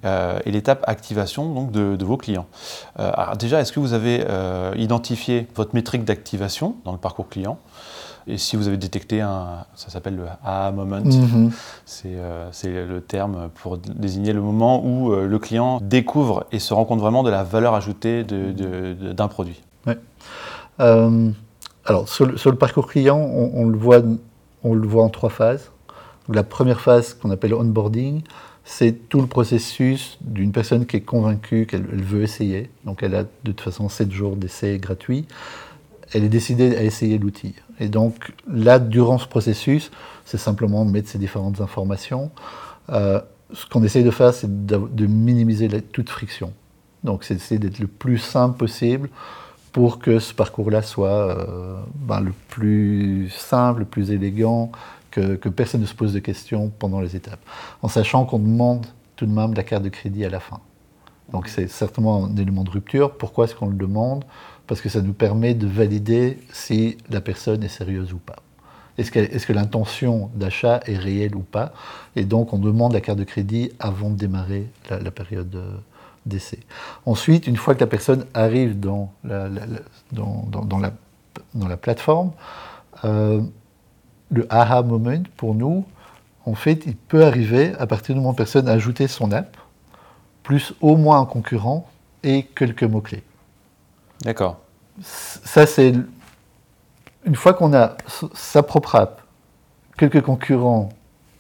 et l'étape activation donc, de vos clients. Alors déjà, est-ce que vous avez identifié votre métrique d'activation dans le parcours client ? Et si vous avez détecté ça s'appelle le aha moment, c'est le terme pour désigner le moment où le client découvre et se rend compte vraiment de la valeur ajoutée d'un produit. Ouais. Alors, sur le parcours client, on le voit en 3 phases. La première phase, qu'on appelle onboarding, c'est tout le processus d'une personne qui est convaincue qu'elle veut essayer. Donc, elle a de toute façon 7 jours d'essai gratuit. Elle est décidée à essayer l'outil. Et donc, là, durant ce processus, c'est simplement mettre ces différentes informations. Ce qu'on essaye de faire, c'est de minimiser toute friction. Donc, c'est d'essayer d'être le plus simple possible, pour que ce parcours-là soit le plus simple, le plus élégant, que personne ne se pose de questions pendant les étapes, en sachant qu'on demande tout de même la carte de crédit à la fin. Donc c'est certainement un élément de rupture. Pourquoi est-ce qu'on le demande? Parce que ça nous permet de valider si la personne est sérieuse ou pas. Est-ce que l'intention d'achat est réelle ou pas? Et donc on demande la carte de crédit avant de démarrer la période d'essai. Ensuite, une fois que la personne arrive dans la plateforme, le aha moment pour nous, en fait, il peut arriver à partir du moment où la personne a ajouté son app, plus au moins un concurrent et quelques mots-clés. D'accord. Ça, c'est... Une fois qu'on a sa propre app, quelques concurrents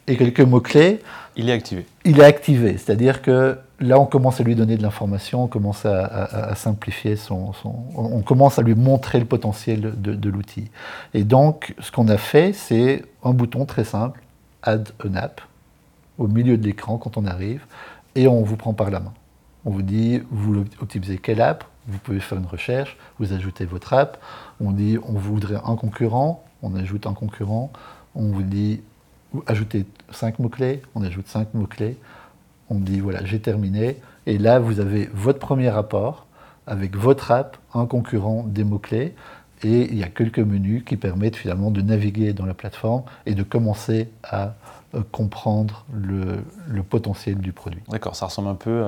et quelques mots-clés... Il est activé. Il est activé, c'est-à-dire que là, on commence à lui donner de l'information, on commence à simplifier on commence à lui montrer le potentiel de l'outil. Et donc, ce qu'on a fait, c'est un bouton très simple, « Add an app », au milieu de l'écran quand on arrive... Et on vous prend par la main. On vous dit, vous optimisez quelle app, vous pouvez faire une recherche, vous ajoutez votre app, on dit, on voudrait un concurrent, on ajoute un concurrent, on vous dit, ajoutez 5 mots-clés, on ajoute 5 mots-clés, on dit, voilà, j'ai terminé, et là, vous avez votre premier rapport, avec votre app, un concurrent, des mots-clés, et il y a quelques menus qui permettent finalement de naviguer dans la plateforme et de commencer à... comprendre le potentiel du produit. D'accord, ça ressemble un peu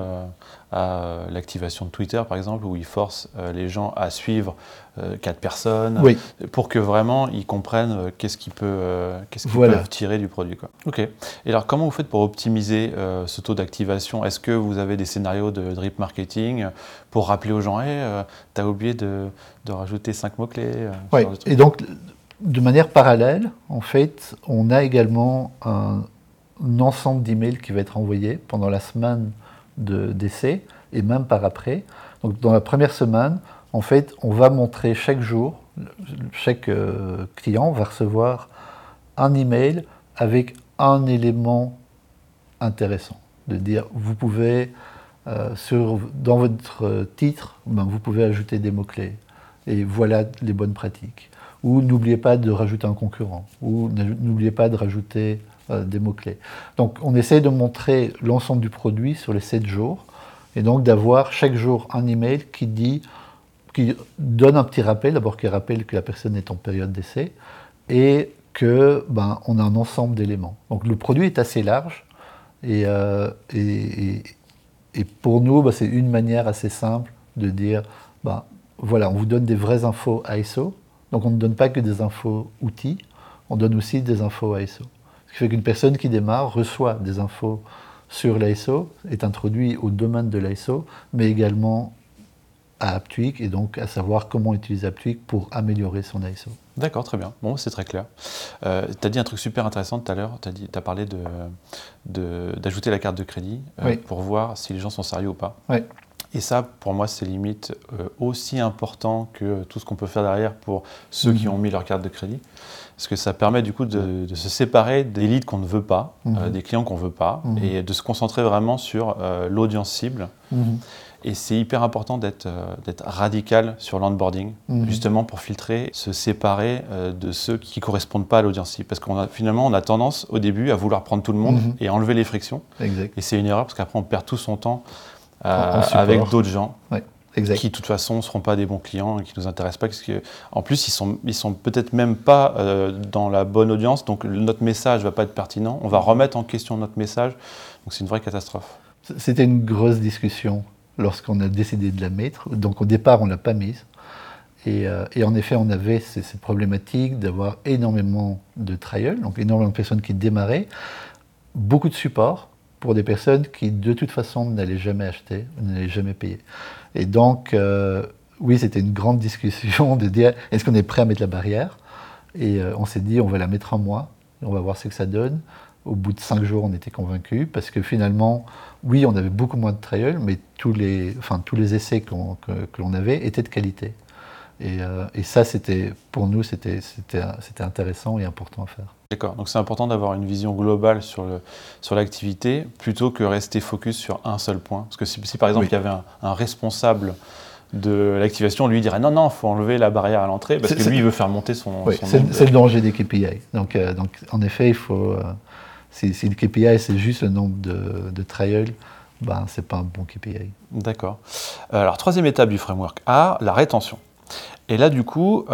à l'activation de Twitter par exemple, où ils forcent les gens à suivre 4 personnes, oui, pour que vraiment ils comprennent qu'est-ce qu'ils peuvent tirer du produit, quoi. Ok. Et alors comment vous faites pour optimiser ce taux d'activation? Est-ce que vous avez des scénarios de drip marketing pour rappeler aux gens, t'as oublié de rajouter 5 mots-clés Oui, et donc... De manière parallèle, en fait, on a également un ensemble d'emails qui va être envoyé pendant la semaine d'essai et même par après. Donc, dans la première semaine, en fait, on va montrer chaque jour, chaque client va recevoir un email avec un élément intéressant. De dire, vous pouvez, dans votre titre, vous pouvez ajouter des mots-clés. Et voilà les bonnes pratiques. Ou n'oubliez pas de rajouter un concurrent, ou n'oubliez pas de rajouter des mots-clés. Donc on essaie de montrer l'ensemble du produit sur les 7 jours, et donc d'avoir chaque jour un email qui donne un petit rappel, d'abord qui rappelle que la personne est en période d'essai, et que on a un ensemble d'éléments. Donc le produit est assez large, et pour nous, c'est une manière assez simple de dire, voilà, on vous donne des vraies infos ISO. Donc on ne donne pas que des infos outils, on donne aussi des infos ASO. Ce qui fait qu'une personne qui démarre reçoit des infos sur l'ASO, est introduit au domaine de l'ASO, mais également à AppTweak, et donc à savoir comment utiliser AppTweak pour améliorer son ASO. D'accord, très bien. Bon, c'est très clair. Tu as dit un truc super intéressant tout à l'heure, tu as parlé d'ajouter la carte de crédit pour voir si les gens sont sérieux ou pas. Oui. Et ça, pour moi, c'est limite aussi important que tout ce qu'on peut faire derrière pour ceux qui ont mis leur carte de crédit. Parce que ça permet du coup de se séparer des leads qu'on ne veut pas, des clients qu'on ne veut pas, et de se concentrer vraiment sur l'audience cible. Et c'est hyper important d'être radical sur l'onboarding, justement pour filtrer, se séparer de ceux qui ne correspondent pas à l'audience cible. Parce qu'on a tendance au début à vouloir prendre tout le monde et enlever les frictions. Exact. Et c'est une erreur parce qu'après, on perd tout son temps avec d'autres gens qui de toute façon ne seront pas des bons clients et qui ne nous intéressent pas. Parce que, en plus, ils sont peut-être même pas dans la bonne audience, donc notre message ne va pas être pertinent. On va remettre en question notre message, donc c'est une vraie catastrophe. C'était une grosse discussion lorsqu'on a décidé de la mettre. Donc au départ, on ne l'a pas mise. Et en effet, on avait ces problématiques d'avoir énormément de trials, donc énormément de personnes qui démarraient, beaucoup de supports, pour des personnes qui, de toute façon, n'allaient jamais acheter, n'allaient jamais payer. Et donc, c'était une grande discussion de dire, est-ce qu'on est prêt à mettre la barrière? Et on s'est dit, on va la mettre un mois, et on va voir ce que ça donne. Au bout de 5 jours, on était convaincus, parce que finalement, oui, on avait beaucoup moins de trials, mais tous les essais que l'on avait étaient de qualité. Et ça, pour nous, c'était intéressant et important à faire. D'accord, donc c'est important d'avoir une vision globale sur l'activité plutôt que rester focus sur un seul point. Parce que si par exemple il y avait un responsable de l'activation, lui dirait non, non, il faut enlever la barrière à l'entrée parce que lui, il veut faire monter son... Oui, son c'est le danger des KPI. Donc en effet, il faut... si le KPI, c'est juste le nombre de trials, ben, c'est pas un bon KPI. D'accord. Alors, troisième étape du framework A, la rétention. Et là, du coup,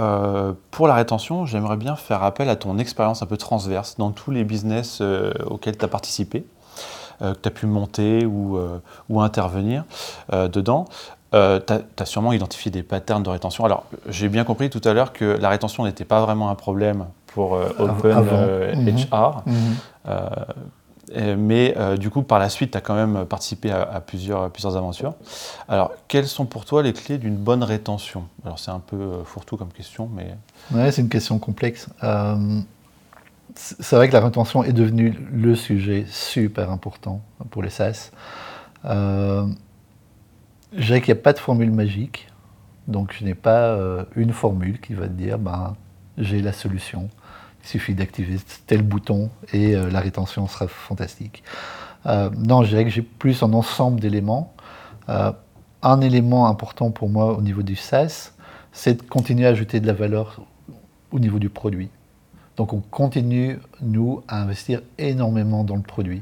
pour la rétention, j'aimerais bien faire appel à ton expérience un peu transverse dans tous les business auxquels tu as participé, que tu as pu monter ou intervenir dedans. Tu as sûrement identifié des patterns de rétention. Alors, j'ai bien compris tout à l'heure que la rétention n'était pas vraiment un problème pour OpenHR. Mais du coup, par la suite, tu as quand même participé à plusieurs aventures. Alors, quelles sont pour toi les clés d'une bonne rétention ? Alors, c'est un peu fourre-tout comme question, mais... Oui, c'est une question complexe. C'est vrai que la rétention est devenue le sujet super important pour les SaaS. Je dirais qu'il n'y a pas de formule magique, donc je n'ai pas une formule qui va te dire ben, « j'ai la solution ». Il suffit d'activer tel bouton et la rétention sera fantastique. Non, je dirais que j'ai plus un ensemble d'éléments. Un élément important pour moi au niveau du SaaS, c'est de continuer à ajouter de la valeur au niveau du produit. Donc on continue, nous, à investir énormément dans le produit.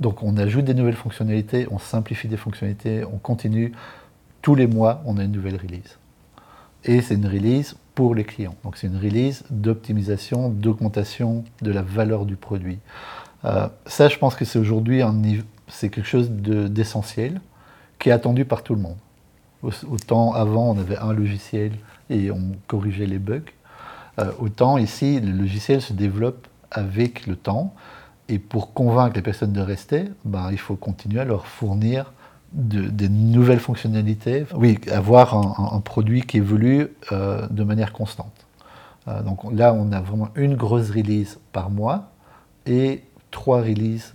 Donc on ajoute des nouvelles fonctionnalités, on simplifie des fonctionnalités, on continue. Tous les mois, on a une nouvelle release. Et c'est une release pour les clients. Donc c'est une release d'optimisation, d'augmentation de la valeur du produit. Ça, je pense que c'est aujourd'hui c'est quelque chose d'essentiel qui est attendu par tout le monde. Autant avant, on avait un logiciel et on corrigeait les bugs. Autant ici, le logiciel se développe avec le temps. Et pour convaincre les personnes de rester, ben, il faut continuer à leur fournir des nouvelles fonctionnalités. Oui, avoir un produit qui évolue de manière constante. Donc là, on a vraiment une grosse release par mois et 3 releases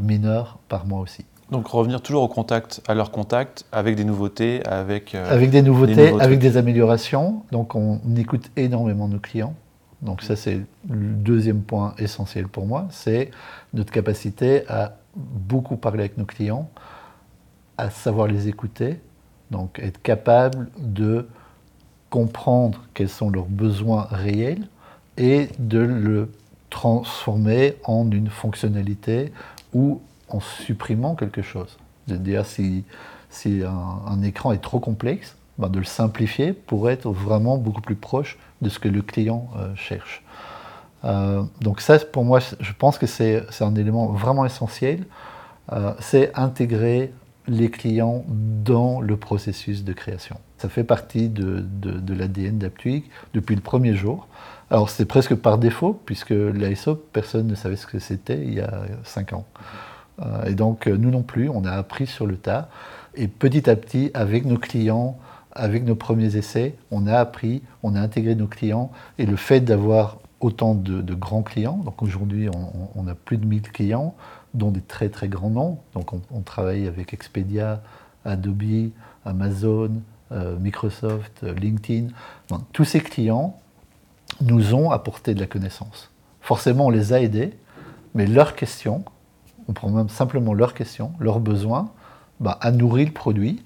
mineures par mois aussi. Donc revenir toujours à leur contact, avec des nouveautés, avec des améliorations. Donc on écoute énormément nos clients. Donc ça, c'est le deuxième point essentiel pour moi, c'est notre capacité à beaucoup parler avec nos clients, à savoir les écouter, donc être capable de comprendre quels sont leurs besoins réels et de le transformer en une fonctionnalité ou en supprimant quelque chose. C'est-à-dire si un écran est trop complexe, ben de le simplifier pour être vraiment beaucoup plus proche de ce que le client cherche. Donc ça, pour moi, je pense que c'est un élément vraiment essentiel. C'est intégrer les clients dans le processus de création. Ça fait partie de l'ADN d'AppTweak depuis le premier jour. Alors c'est presque par défaut, puisque l'ASO, personne ne savait ce que c'était il y a 5 ans. Et donc nous non plus, on a appris sur le tas. Et petit à petit, avec nos clients, avec nos premiers essais, on a appris, on a intégré nos clients. Et le fait d'avoir autant de grands clients, donc aujourd'hui on a plus de 1000 clients, dont des très très grands noms. Donc on travaille avec Expedia, Adobe, Amazon, Microsoft, LinkedIn. Enfin, tous ces clients nous ont apporté de la connaissance. Forcément, on les a aidés, mais leurs questions, on prend même simplement leurs questions, leurs besoins, bah, a nourri le produit.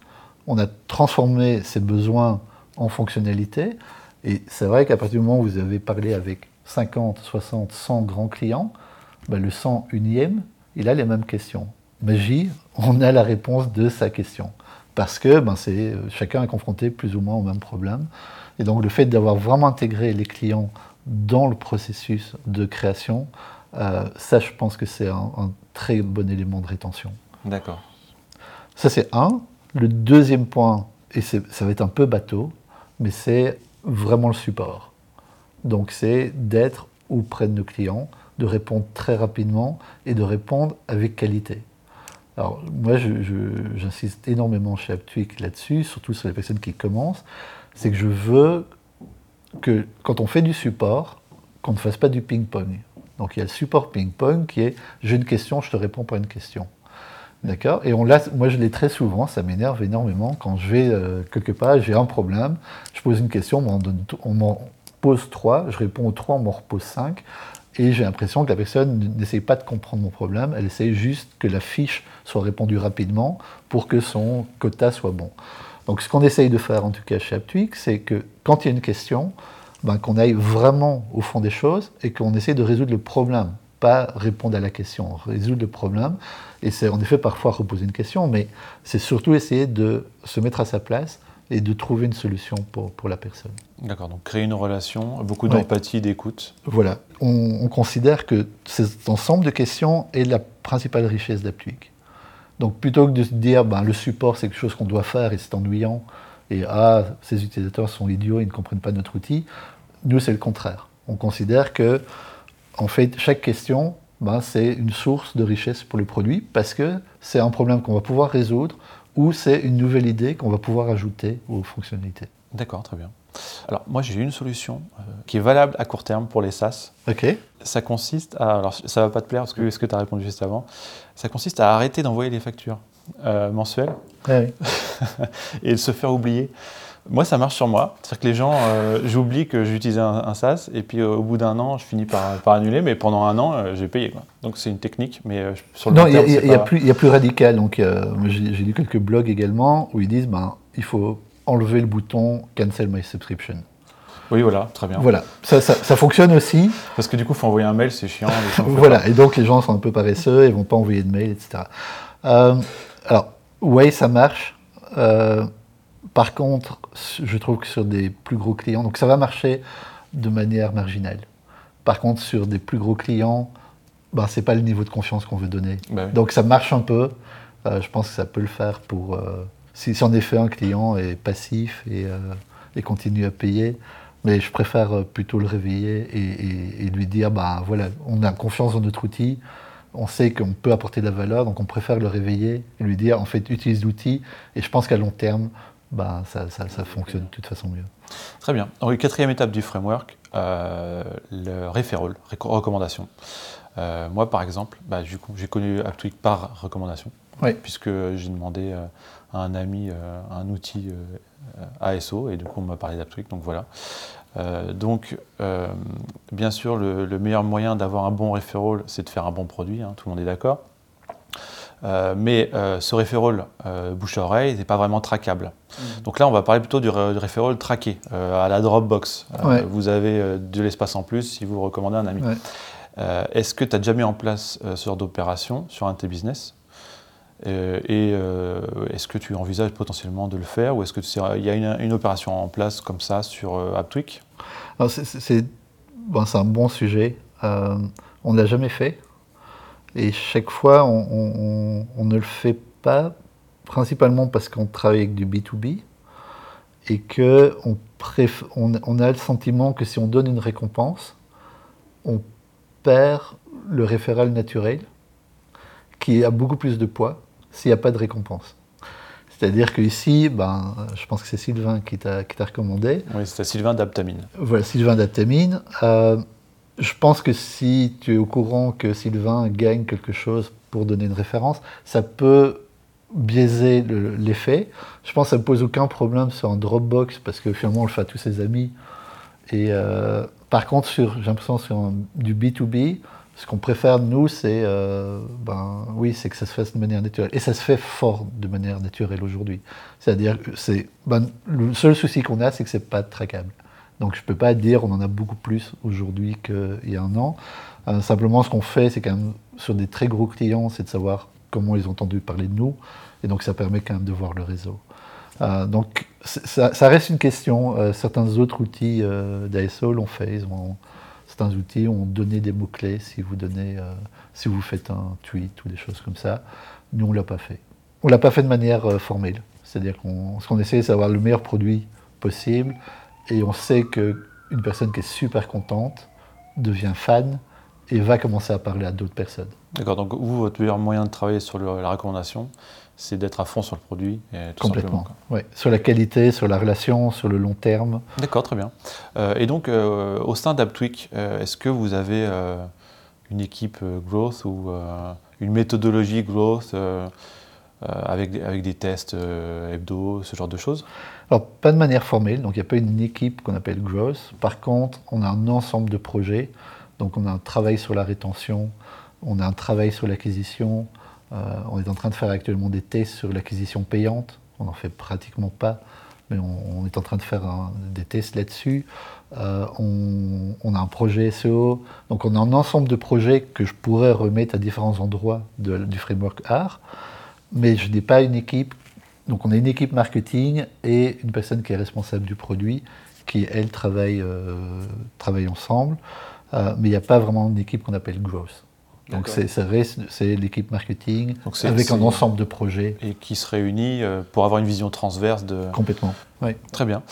On a transformé ces besoins en fonctionnalités. Et c'est vrai qu'à partir du moment où vous avez parlé avec 50, 60, 100 grands clients, bah, le 101e, il a les mêmes questions. Magie, on a la réponse de sa question. Parce que ben, chacun est confronté plus ou moins au même problème. Et donc le fait d'avoir vraiment intégré les clients dans le processus de création, ça je pense que c'est un très bon élément de rétention. D'accord. Ça c'est un. Le deuxième point, et ça va être un peu bateau, mais c'est vraiment le support. Donc c'est d'être auprès de nos clients, de répondre très rapidement et de répondre avec qualité. Alors moi, j'insiste énormément chez AppTweak là-dessus, surtout sur les personnes qui commencent, c'est que je veux que quand on fait du support, qu'on ne fasse pas du ping-pong. Donc il y a le support ping-pong qui est « j'ai une question, je te réponds par une question ». D'accord ? Et moi je l'ai très souvent, ça m'énerve énormément, quand je vais quelque part, j'ai un problème, je pose une question, on m'en pose 3, je réponds aux 3, on m'en repose 5, et j'ai l'impression que la personne n'essaye pas de comprendre mon problème, elle essaye juste que la fiche soit répandue rapidement pour que son quota soit bon. Donc ce qu'on essaye de faire en tout cas chez AppTweak, c'est que quand il y a une question, ben, qu'on aille vraiment au fond des choses et qu'on essaye de résoudre le problème, pas répondre à la question, résoudre le problème. Et c'est en effet parfois reposer une question, mais c'est surtout essayer de se mettre à sa place et de trouver une solution pour la personne. D'accord, donc créer une relation, beaucoup d'empathie, d'écoute. Voilà, on considère que cet ensemble de questions est la principale richesse d'AppTweak. Donc plutôt que de se dire, ben, le support c'est quelque chose qu'on doit faire et c'est ennuyant, et ah, ces utilisateurs sont idiots, ils ne comprennent pas notre outil, nous c'est le contraire. On considère que, en fait, chaque question, ben, c'est une source de richesse pour le produit, parce que c'est un problème qu'on va pouvoir résoudre, ou c'est une nouvelle idée qu'on va pouvoir ajouter aux fonctionnalités. D'accord, très bien. Alors, moi, j'ai une solution qui est valable à court terme pour les SaaS. OK. Ça consiste à... Alors, ça ne va pas te plaire, parce que tu as répondu juste avant. Ça consiste à arrêter d'envoyer les factures mensuelles et de se faire oublier. Moi, ça marche sur moi. C'est-à-dire que les gens, j'oublie que j'utilisais un SaaS, et puis au bout d'un an, je finis par annuler, mais pendant un an, j'ai payé, quoi. Donc, c'est une technique, mais sur le long terme, c'est pas... Non, il y a plus radical. Donc, j'ai lu quelques blogs également où ils disent, ben, il faut... enlever le bouton « Cancel my subscription ». Oui, voilà, très bien. Voilà, ça fonctionne aussi. Parce que du coup, il faut envoyer un mail, c'est chiant. Voilà, et donc les gens sont un peu paresseux, ils ne vont pas envoyer de mail, etc. Alors, oui, ça marche. Par contre, je trouve que sur des plus gros clients, donc ça va marcher de manière marginale. Par contre, sur des plus gros clients, ben, ce n'est pas le niveau de confiance qu'on veut donner. Ben oui. Donc ça marche un peu. Je pense que ça peut le faire pour... Si en effet un client est passif et continue à payer, mais je préfère plutôt le réveiller et lui dire, bah voilà, on a confiance dans notre outil, on sait qu'on peut apporter de la valeur, donc on préfère le réveiller et lui dire, en fait, utilise l'outil, et je pense qu'à long terme, bah, ça fonctionne de toute façon mieux. Très bien. Alors, quatrième étape du framework, le referral, recommandation. Moi, par exemple, bah, j'ai connu AppTweak par recommandation, puisque j'ai demandé... à un ami, un outil ASO, et du coup on m'a parlé d'AppTweak, donc voilà. Bien sûr, le meilleur moyen d'avoir un bon referral, c'est de faire un bon produit, hein, tout le monde est d'accord. Mais ce referral bouche à oreille n'est pas vraiment traquable. Mmh. Donc là, on va parler plutôt du referral traqué, à la Dropbox. Vous avez de l'espace en plus si vous recommandez un ami. Ouais. Est-ce que tu as déjà mis en place ce genre d'opération sur un de tes business ? Est-ce que tu envisages potentiellement de le faire, ou est-ce que il y a une opération en place comme ça sur AppTweak? Alors c'est un bon sujet. On ne l'a jamais fait, et chaque fois on ne le fait pas, principalement parce qu'on travaille avec du B2B et que on a le sentiment que si on donne une récompense, on perd le référent naturel, qui a beaucoup plus de poids s'il n'y a pas de récompense. C'est-à-dire qu'ici, ben, je pense que c'est Sylvain qui t'a recommandé. Oui, c'était Sylvain d'Aptamine. Voilà, Sylvain d'Aptamine. Je pense que si tu es au courant que Sylvain gagne quelque chose pour donner une référence, ça peut biaiser l'effet. Je pense que ça ne pose aucun problème sur un Dropbox, parce que finalement, on le fait à tous ses amis. Et par contre, j'ai l'impression sur du B2B, ce qu'on préfère, nous, c'est que ça se fasse de manière naturelle. Et ça se fait fort de manière naturelle aujourd'hui. C'est-à-dire que le seul souci qu'on a, c'est que ce n'est pas traquable. Donc je ne peux pas dire on en a beaucoup plus aujourd'hui qu'il y a un an. Simplement, ce qu'on fait, c'est quand même, sur des très gros clients, c'est de savoir comment ils ont entendu parler de nous. Et donc ça permet quand même de voir le réseau. Donc ça reste une question. Certains autres outils d'ASO l'ont fait. Certains outils ont donné des mots-clés si vous faites un tweet ou des choses comme ça. Nous, on ne l'a pas fait. On ne l'a pas fait de manière formelle. C'est-à-dire ce qu'on essaie, c'est d'avoir le meilleur produit possible, et on sait qu'une personne qui est super contente devient fan et va commencer à parler à d'autres personnes. D'accord, donc vous, votre meilleur moyen de travailler sur la recommandation, c'est d'être à fond sur le produit, et tout complètement. Oui, sur la qualité, sur la relation, sur le long terme. D'accord, très bien. Et donc, au sein d'AppTweak, est-ce que vous avez une équipe growth ou une méthodologie growth avec des tests hebdo, ce genre de choses? Alors, pas de manière formelle, donc il n'y a pas une équipe qu'on appelle growth. Par contre, on a un ensemble de projets Donc on a un travail sur la rétention, on a un travail sur l'acquisition, on est en train de faire actuellement des tests sur l'acquisition payante, on n'en fait pratiquement pas, mais on est en train de faire des tests là-dessus. On a un projet SEO, donc on a un ensemble de projets que je pourrais remettre à différents endroits du framework AR, mais je n'ai pas une équipe, donc on a une équipe marketing et une personne qui est responsable du produit, qui elle travaille ensemble, mais il n'y a pas vraiment une équipe qu'on appelle growth. Donc c'est l'équipe marketing avec un ensemble de projets. Et qui se réunit pour avoir une vision transverse de... Complètement, oui. Très bien.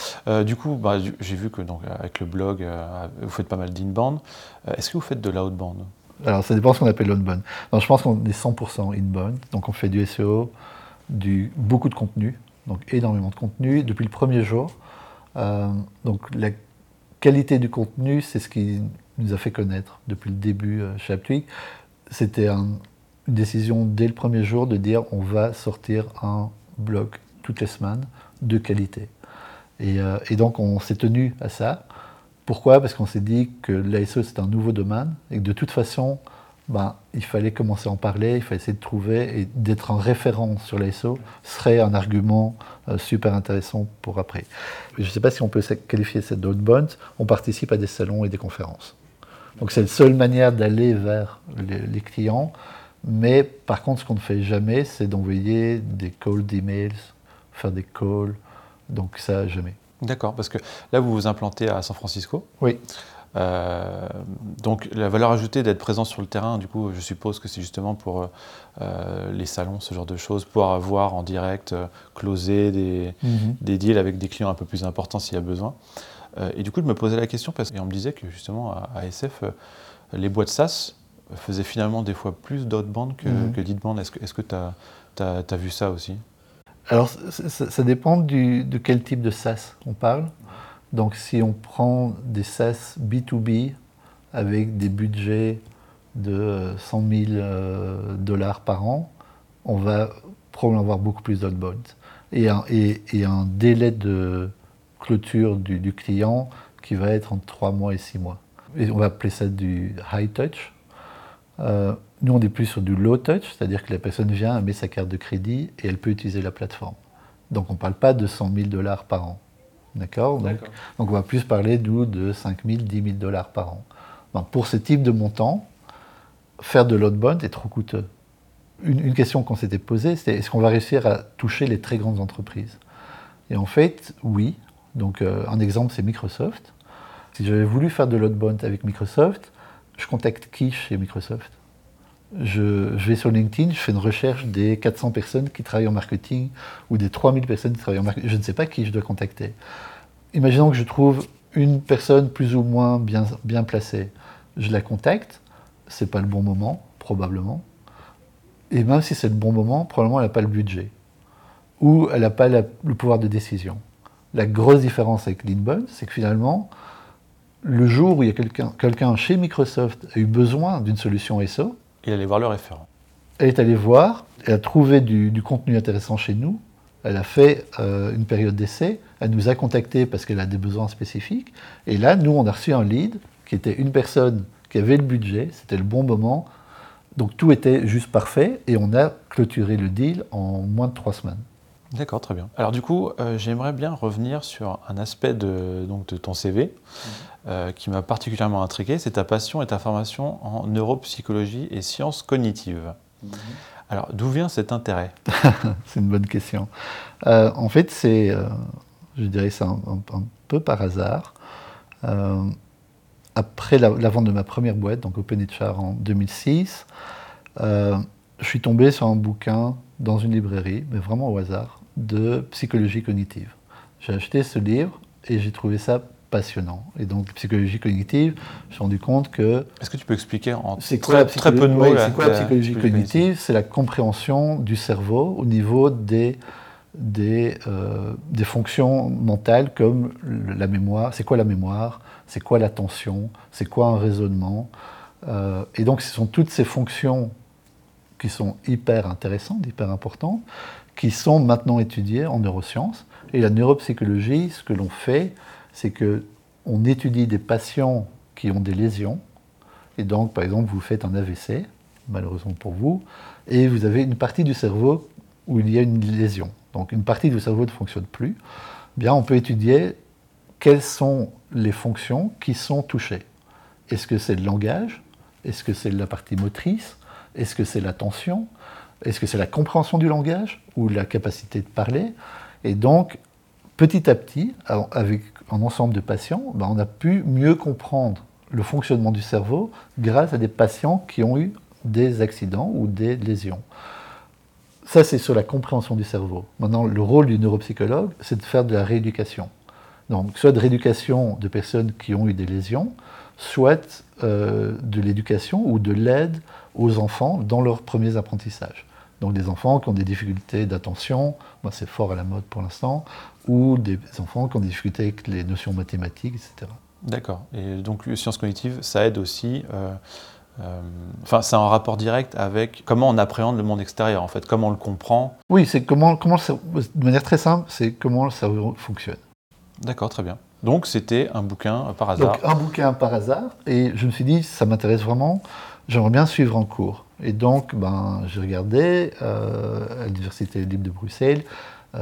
Du coup, j'ai vu que donc, avec le blog, vous faites pas mal d'inbound. Est-ce que vous faites de l'outbound ? Alors ça dépend de ce qu'on appelle l'outbound. Je pense qu'on est 100% inbound, donc on fait du SEO, beaucoup de contenu, donc énormément de contenu depuis le premier jour. Donc la qualité du contenu, c'est ce qui nous a fait connaître depuis le début chez AppTweak. C'était une décision dès le premier jour de dire on va sortir un blog toutes les semaines de qualité. Et donc on s'est tenu à ça. Pourquoi ? Parce qu'on s'est dit que l'ASO c'est un nouveau domaine et que de toute façon il fallait commencer à en parler, il fallait essayer de trouver et d'être un référent sur l'ASO serait un argument super intéressant pour après. Je ne sais pas si on peut qualifier ça d'outbound, on participe à des salons et des conférences. Donc c'est la seule manière d'aller vers les clients, mais par contre ce qu'on ne fait jamais, c'est d'envoyer des calls d'emails, faire des calls, donc ça jamais. D'accord, parce que là vous vous implantez à San Francisco. Oui. Donc la valeur ajoutée d'être présent sur le terrain, du coup je suppose que c'est justement pour les salons, ce genre de choses, pouvoir avoir en direct, closer des deals avec des clients un peu plus importants s'il y a besoin. Et du coup, je me posais la question, parce qu'on me disait que justement, à SF, les boîtes SaaS faisaient finalement des fois plus d'outbound que d'inbound. Est-ce que tu as vu ça aussi ? Alors, ça dépend de quel type de SaaS on parle. Donc, si on prend des SaaS B2B avec des budgets de 100 000 dollars par an, on va probablement avoir beaucoup plus d'outbound. Et un délai de clôture du client qui va être entre 3 mois et 6 mois. Et on va appeler ça du high touch. Nous, on est plus sur du low touch, c'est-à-dire que la personne vient, elle met sa carte de crédit et elle peut utiliser la plateforme. Donc, on ne parle pas de 100 000 dollars par an. D'accord ? Donc, on va plus parler de 5 000, 10 000 dollars par an. Donc, pour ce type de montant, faire de l'outbound est trop coûteux. Une question qu'on s'était posée, c'était est-ce qu'on va réussir à toucher les très grandes entreprises ? Et en fait, oui. Donc un exemple, c'est Microsoft. Si j'avais voulu faire de l'outbound avec Microsoft, je contacte qui chez Microsoft ? Je vais sur LinkedIn, je fais une recherche des 400 personnes qui travaillent en marketing ou des 3000 personnes qui travaillent en marketing. Je ne sais pas qui je dois contacter. Imaginons que je trouve une personne plus ou moins bien placée. Je la contacte, c'est pas le bon moment, probablement. Et même si c'est le bon moment, probablement elle n'a pas le budget ou elle n'a pas le pouvoir de décision. La grosse différence avec l'inbound, c'est que finalement, le jour où il y a quelqu'un chez Microsoft a eu besoin d'une solution SEO, il est allé voir le référent. Elle est allée voir, elle a trouvé du contenu intéressant chez nous, elle a fait une période d'essai, elle nous a contactés parce qu'elle a des besoins spécifiques, et là, nous, on a reçu un lead qui était une personne qui avait le budget, c'était le bon moment, donc tout était juste parfait, et on a clôturé le deal en moins de 3 semaines. D'accord, très bien. Alors du coup, j'aimerais bien revenir sur un aspect de ton CV qui m'a particulièrement intrigué, c'est ta passion et ta formation en neuropsychologie et sciences cognitives. Alors d'où vient cet intérêt ? C'est une bonne question. En fait, c'est un peu par hasard. Après la vente de ma première boîte, donc OpenHR en 2006, je suis tombé sur un bouquin dans une librairie, mais vraiment au hasard, de psychologie cognitive. J'ai acheté ce livre et j'ai trouvé ça passionnant. Et donc, psychologie cognitive, je me suis rendu compte que... Est-ce que tu peux expliquer en très peu de mots c'est quoi la psychologie cognitive ? C'est la compréhension du cerveau au niveau des fonctions mentales comme la mémoire. C'est quoi la mémoire ? C'est quoi l'attention ? C'est quoi un raisonnement ? Et donc, ce sont toutes ces fonctions qui sont hyper intéressantes, hyper importantes, qui sont maintenant étudiées en neurosciences. Et la neuropsychologie, ce que l'on fait, c'est qu'on étudie des patients qui ont des lésions Et donc, par exemple, vous faites un AVC, malheureusement pour vous, et vous avez une partie du cerveau où il y a une lésion. Donc, une partie du cerveau ne fonctionne plus. Eh bien, on peut étudier quelles sont les fonctions qui sont touchées. Est-ce que c'est le langage? Est-ce que c'est la partie motrice? Est-ce que c'est l'attention? Est-ce que c'est la compréhension du langage ou la capacité de parler? Et donc, petit à petit, avec un ensemble de patients, on a pu mieux comprendre le fonctionnement du cerveau grâce à des patients qui ont eu des accidents ou des lésions. Ça, c'est sur la compréhension du cerveau. Maintenant, le rôle du neuropsychologue, c'est de faire de la rééducation. Donc, soit de rééducation de personnes qui ont eu des lésions, soit de l'éducation ou de l'aide aux enfants dans leurs premiers apprentissages. Donc des enfants qui ont des difficultés d'attention, c'est fort à la mode pour l'instant, ou des enfants qui ont des difficultés avec les notions mathématiques, etc. D'accord. Et donc les sciences cognitives, ça aide aussi, c'est un rapport direct avec comment on appréhende le monde extérieur, en fait, comment on le comprend. Oui, c'est comment de manière très simple, c'est comment le cerveau fonctionne. D'accord, très bien. Donc c'était un bouquin par hasard. Donc un bouquin par hasard, et je me suis dit, ça m'intéresse vraiment, j'aimerais bien suivre un cours. Et donc, j'ai regardé à l'Université libre de Bruxelles,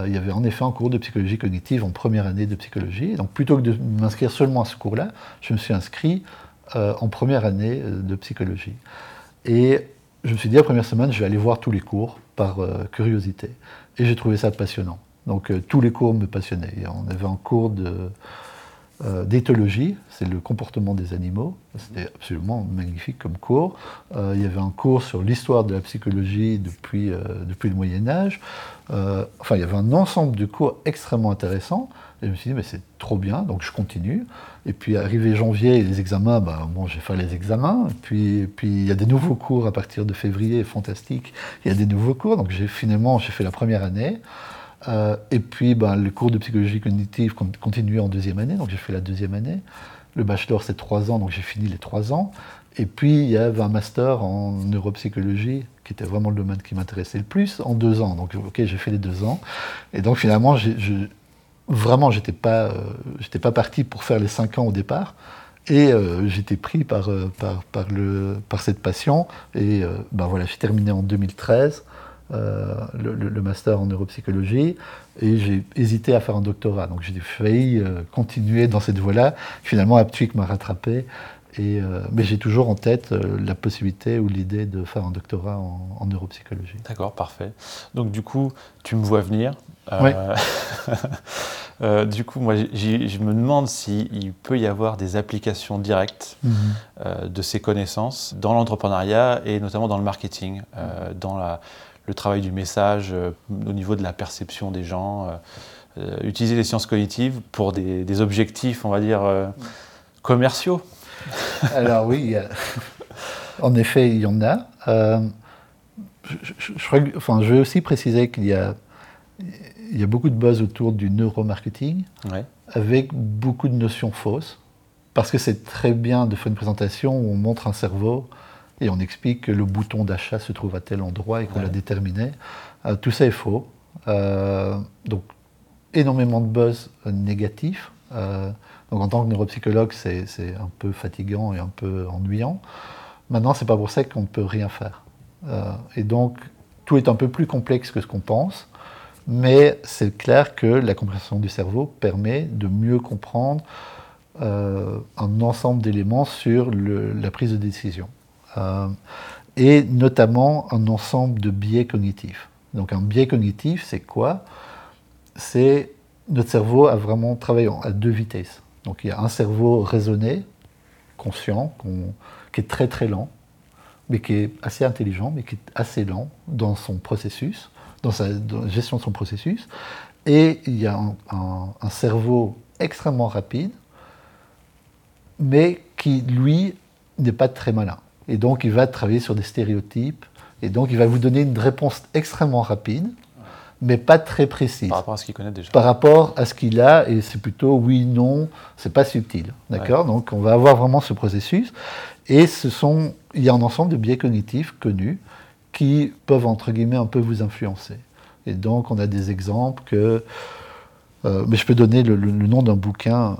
il y avait en effet un cours de psychologie cognitive en première année de psychologie. Et donc, plutôt que de m'inscrire seulement à ce cours-là, je me suis inscrit en première année de psychologie. Et je me suis dit, la première semaine, je vais aller voir tous les cours par curiosité. Et j'ai trouvé ça passionnant. Donc, tous les cours me passionnaient. Et on avait un cours d'éthologie, c'est le comportement des animaux, c'était absolument magnifique comme cours. Il y avait un cours sur l'histoire de la psychologie depuis le Moyen-Âge. Il y avait un ensemble de cours extrêmement intéressants. Et je me suis dit, mais c'est trop bien, donc je continue. Et puis, arrivé janvier, les examens, j'ai fait les examens. Et puis, il y a des nouveaux cours à partir de février, fantastique. Il y a des nouveaux cours, donc j'ai fait la première année. Et puis, le cours de psychologie cognitive continuait en deuxième année, donc j'ai fait la deuxième année. Le bachelor, c'est 3 ans, donc j'ai fini les 3 ans. Et puis, il y avait un master en neuropsychologie, qui était vraiment le domaine qui m'intéressait le plus, en 2 ans. Donc, ok, j'ai fait les 2 ans. Et donc, finalement, vraiment, j'étais pas parti pour faire les 5 ans au départ. Et j'étais pris par cette passion. Et j'ai terminé en 2013. Le master en neuropsychologie, et j'ai hésité à faire un doctorat. Donc j'ai failli continuer dans cette voie-là. Finalement, AppTweak m'a rattrapé, mais j'ai toujours en tête la possibilité ou l'idée de faire un doctorat en neuropsychologie. D'accord, parfait. Donc du coup, tu me vois venir. Oui. Du coup, moi, je me demande s'il peut y avoir des applications directes de ces connaissances dans l'entrepreneuriat et notamment dans le marketing, dans le travail du message, au niveau de la perception des gens, utiliser les sciences cognitives pour des objectifs, on va dire, commerciaux. Alors oui, en effet, il y en a. Je vais aussi préciser qu'il y a beaucoup de buzz autour du neuromarketing, avec beaucoup de notions fausses, parce que c'est très bien de faire une présentation où on montre un cerveau, et on explique que le bouton d'achat se trouve à tel endroit et qu'on l'a déterminé. Tout ça est faux. Donc, énormément de buzz négatif. Donc, en tant que neuropsychologue, c'est un peu fatigant et un peu ennuyant. Maintenant, c'est pas pour ça qu'on ne peut rien faire. Et donc, tout est un peu plus complexe que ce qu'on pense. Mais c'est clair que la compréhension du cerveau permet de mieux comprendre un ensemble d'éléments sur la prise de décision. Et notamment un ensemble de biais cognitifs. Donc un biais cognitif, c'est quoi? C'est notre cerveau a vraiment travaillé à 2 vitesses. Donc il y a un cerveau raisonné, conscient, qui est très très lent, mais qui est assez intelligent, mais qui est assez lent dans son processus, dans la gestion de son processus. Et il y a un cerveau extrêmement rapide, mais qui, lui, n'est pas très malin. Et donc, il va travailler sur des stéréotypes. Et donc, il va vous donner une réponse extrêmement rapide, mais pas très précise. Par rapport à ce qu'il connaît déjà. Par rapport à ce qu'il a, et c'est plutôt oui, non, c'est pas subtil. D'accord ? Ouais. Donc, on va avoir vraiment ce processus. Et il y a un ensemble de biais cognitifs connus qui peuvent, entre guillemets, un peu vous influencer. Et donc, on a des exemples que Mais je peux donner le nom d'un bouquin.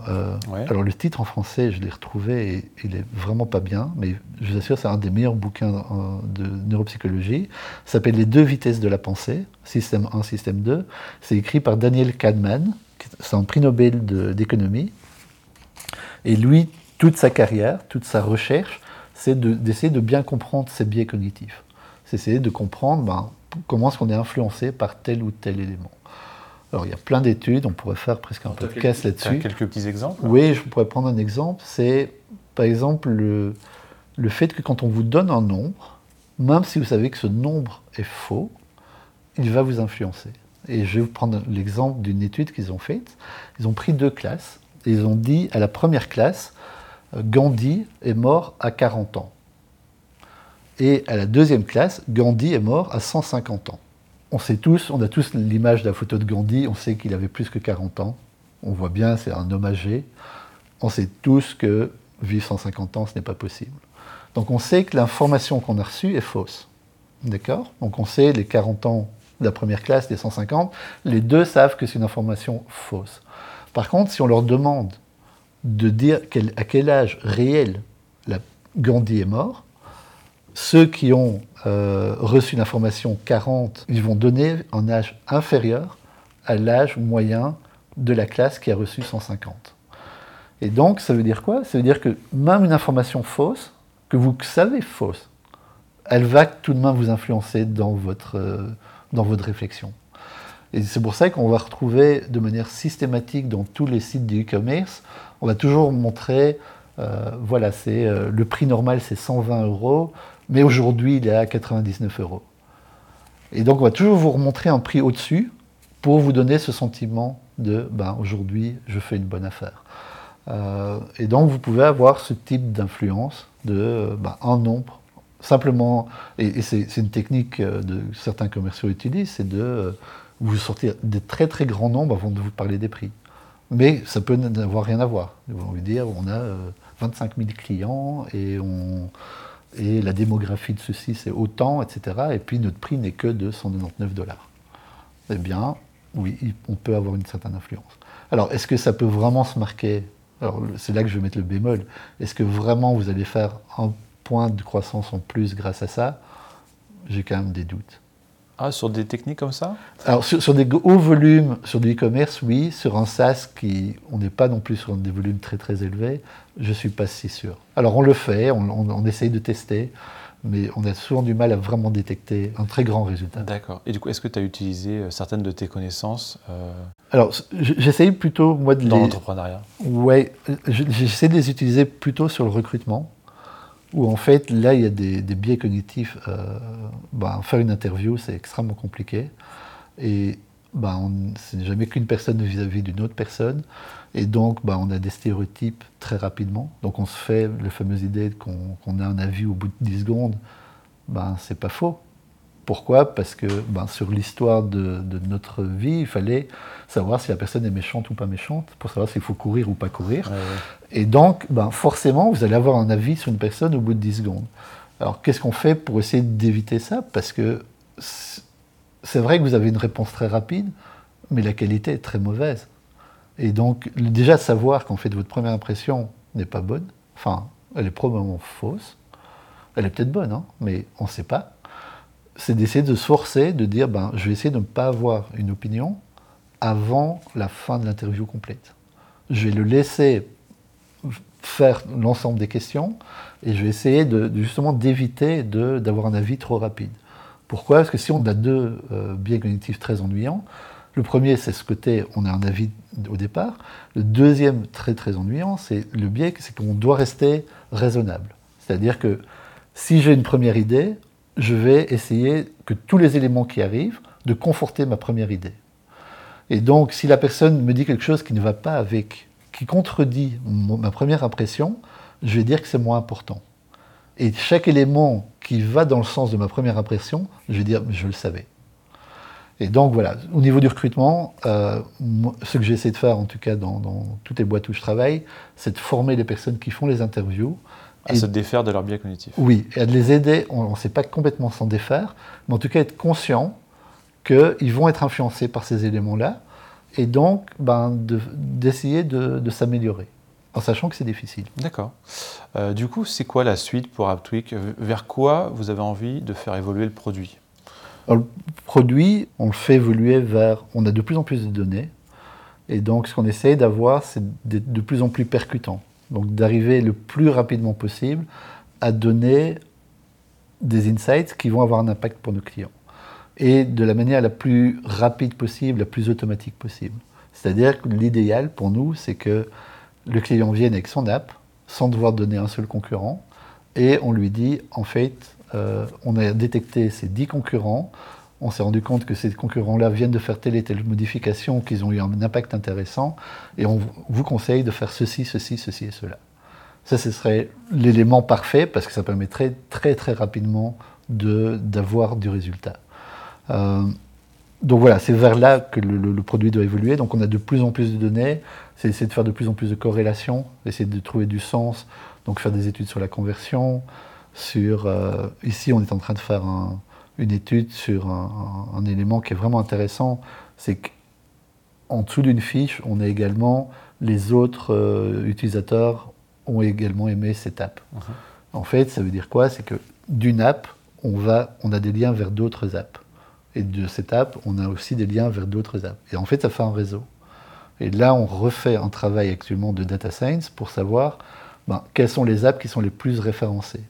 Ouais. Alors le titre en français, je l'ai retrouvé, et il est vraiment pas bien, mais je vous assure, c'est un des meilleurs bouquins de neuropsychologie. Ça s'appelle « Les deux vitesses de la pensée », système 1, système 2. C'est écrit par Daniel Kahneman, c'est un prix Nobel d'économie. Et lui, toute sa carrière, toute sa recherche, c'est d'essayer de bien comprendre ses biais cognitifs. C'est essayer de comprendre comment est-ce qu'on est influencé par tel ou tel élément. Alors, il y a plein d'études, on pourrait faire presque un podcast là-dessus. Quelques petits exemples ? Oui, je pourrais prendre un exemple. C'est, par exemple, le fait que quand on vous donne un nombre, même si vous savez que ce nombre est faux, il va vous influencer. Et je vais vous prendre l'exemple d'une étude qu'ils ont faite. Ils ont pris deux classes, et ils ont dit à la première classe, Gandhi est mort à 40 ans. Et à la deuxième classe, Gandhi est mort à 150 ans. On a tous l'image de la photo de Gandhi, on sait qu'il avait plus que 40 ans. On voit bien, c'est un homme âgé. On sait tous que vivre 150 ans, ce n'est pas possible. Donc on sait que l'information qu'on a reçue est fausse. D'accord ? Donc on sait les 40 ans de la première classe, les 150, les deux savent que c'est une information fausse. Par contre, si on leur demande de dire à quel âge réel Gandhi est mort, ceux qui ont reçu l'information 40, ils vont donner un âge inférieur à l'âge moyen de la classe qui a reçu 150. Et donc, ça veut dire quoi ? Ça veut dire que même une information fausse, que vous savez fausse, elle va tout de même vous influencer dans votre réflexion. Et c'est pour ça qu'on va retrouver de manière systématique dans tous les sites du e-commerce, on va toujours montrer... voilà, le prix normal, c'est 120 €, mais aujourd'hui, il est à 99 €. Et donc, on va toujours vous remontrer un prix au-dessus pour vous donner ce sentiment de « aujourd'hui, je fais une bonne affaire ». Et donc, vous pouvez avoir ce type d'influence de un nombre, simplement, et c'est une technique que certains commerciaux utilisent, c'est de vous sortir des très très grands nombres avant de vous parler des prix. Mais ça peut n'avoir rien à voir. On veut dire, on a 25 000 clients et la démographie de ceci, c'est autant, etc. Et puis notre prix n'est que de 199 $. Eh bien, oui, on peut avoir une certaine influence. Alors, est-ce que ça peut vraiment se marquer ? Alors, c'est là que je vais mettre le bémol. Est-ce que vraiment vous allez faire un point de croissance en plus grâce à ça ? J'ai quand même des doutes. Ah, sur des techniques comme ça ? Alors, sur des hauts volumes, sur du e-commerce, oui. Sur un SaaS, on n'est pas non plus sur des volumes très très élevés, je ne suis pas si sûr. Alors, on le fait, on essaye de tester, mais on a souvent du mal à vraiment détecter un très grand résultat. D'accord. Et du coup, est-ce que tu as utilisé certaines de tes connaissances Alors, j'essaye plutôt, moi, de les... Dans l'entrepreneuriat ? Oui, j'essaie de les utiliser plutôt sur le recrutement. Où en fait, là, il y a des biais cognitifs. Faire une interview, c'est extrêmement compliqué. Et ce n'est jamais qu'une personne vis-à-vis d'une autre personne. Et donc, on a des stéréotypes très rapidement. Donc, on se fait la fameuse idée qu'on a un avis au bout de 10 secondes. C'est pas faux. Pourquoi ? Parce que sur l'histoire de notre vie, il fallait savoir si la personne est méchante ou pas méchante, pour savoir s'il faut courir ou pas courir. Ouais, ouais. Et donc, forcément, vous allez avoir un avis sur une personne au bout de 10 secondes. Alors, qu'est-ce qu'on fait pour essayer d'éviter ça ? Parce que c'est vrai que vous avez une réponse très rapide, mais la qualité est très mauvaise. Et donc, déjà savoir qu'en fait, votre première impression n'est pas bonne, enfin, elle est probablement fausse, elle est peut-être bonne, hein, mais on ne sait pas. C'est d'essayer de se forcer, de dire je vais essayer de ne pas avoir une opinion avant la fin de l'interview complète. Je vais le laisser faire l'ensemble des questions et je vais essayer justement d'éviter d'avoir un avis trop rapide. Pourquoi ? Parce que si on a deux biais cognitifs très ennuyants, le premier c'est ce côté, on a un avis au départ, le deuxième très très ennuyant, c'est le biais, c'est qu'on doit rester raisonnable. C'est-à-dire que si j'ai une première idée, je vais essayer que tous les éléments qui arrivent, de conforter ma première idée. Et donc, si la personne me dit quelque chose qui ne va pas avec, qui contredit ma première impression, je vais dire que c'est moins important. Et chaque élément qui va dans le sens de ma première impression, je vais dire « je le savais ». Et donc voilà, au niveau du recrutement, ce que j'essaie de faire, en tout cas dans toutes les boîtes où je travaille, c'est de former les personnes qui font les interviews, à se défaire de leurs biais cognitifs. Oui, et à les aider, on ne sait pas complètement s'en défaire, mais en tout cas être conscient qu'ils vont être influencés par ces éléments-là, et donc ben, d'essayer de s'améliorer, en sachant que c'est difficile. D'accord. Du coup, c'est quoi la suite pour AppTweak? Vers quoi vous avez envie de faire évoluer le produit? Alors, le produit, on le fait évoluer vers... On a de plus en plus de données, et donc ce qu'on essaye d'avoir, c'est d'être de plus en plus percutant. Donc d'arriver le plus rapidement possible à donner des insights qui vont avoir un impact pour nos clients. Et de la manière la plus rapide possible, la plus automatique possible. C'est-à-dire que l'idéal pour nous, c'est que le client vienne avec son app, sans devoir donner un seul concurrent, et on lui dit, en fait, on a détecté ces 10 concurrents, on s'est rendu compte que ces concurrents-là viennent de faire telle et telle modification, qu'ils ont eu un impact intéressant, et on vous conseille de faire ceci, ceci, ceci et cela. Ça, ce serait l'élément parfait, parce que ça permettrait très très rapidement d'avoir du résultat. Donc voilà, c'est vers là que le produit doit évoluer. Donc on a de plus en plus de données, c'est essayer de faire de plus en plus de corrélations, essayer de trouver du sens, donc faire des études sur la conversion, sur... ici, on est en train de faire une étude sur un élément qui est vraiment intéressant, c'est qu'en dessous d'une fiche, on a également les autres utilisateurs ont également aimé cette app. Mmh. En fait, ça veut dire quoi? C'est que d'une app, on a des liens vers d'autres apps. Et de cette app, on a aussi des liens vers d'autres apps. Et en fait, ça fait un réseau. Et là, on refait un travail actuellement de data science pour savoir quelles sont les apps qui sont les plus référencées.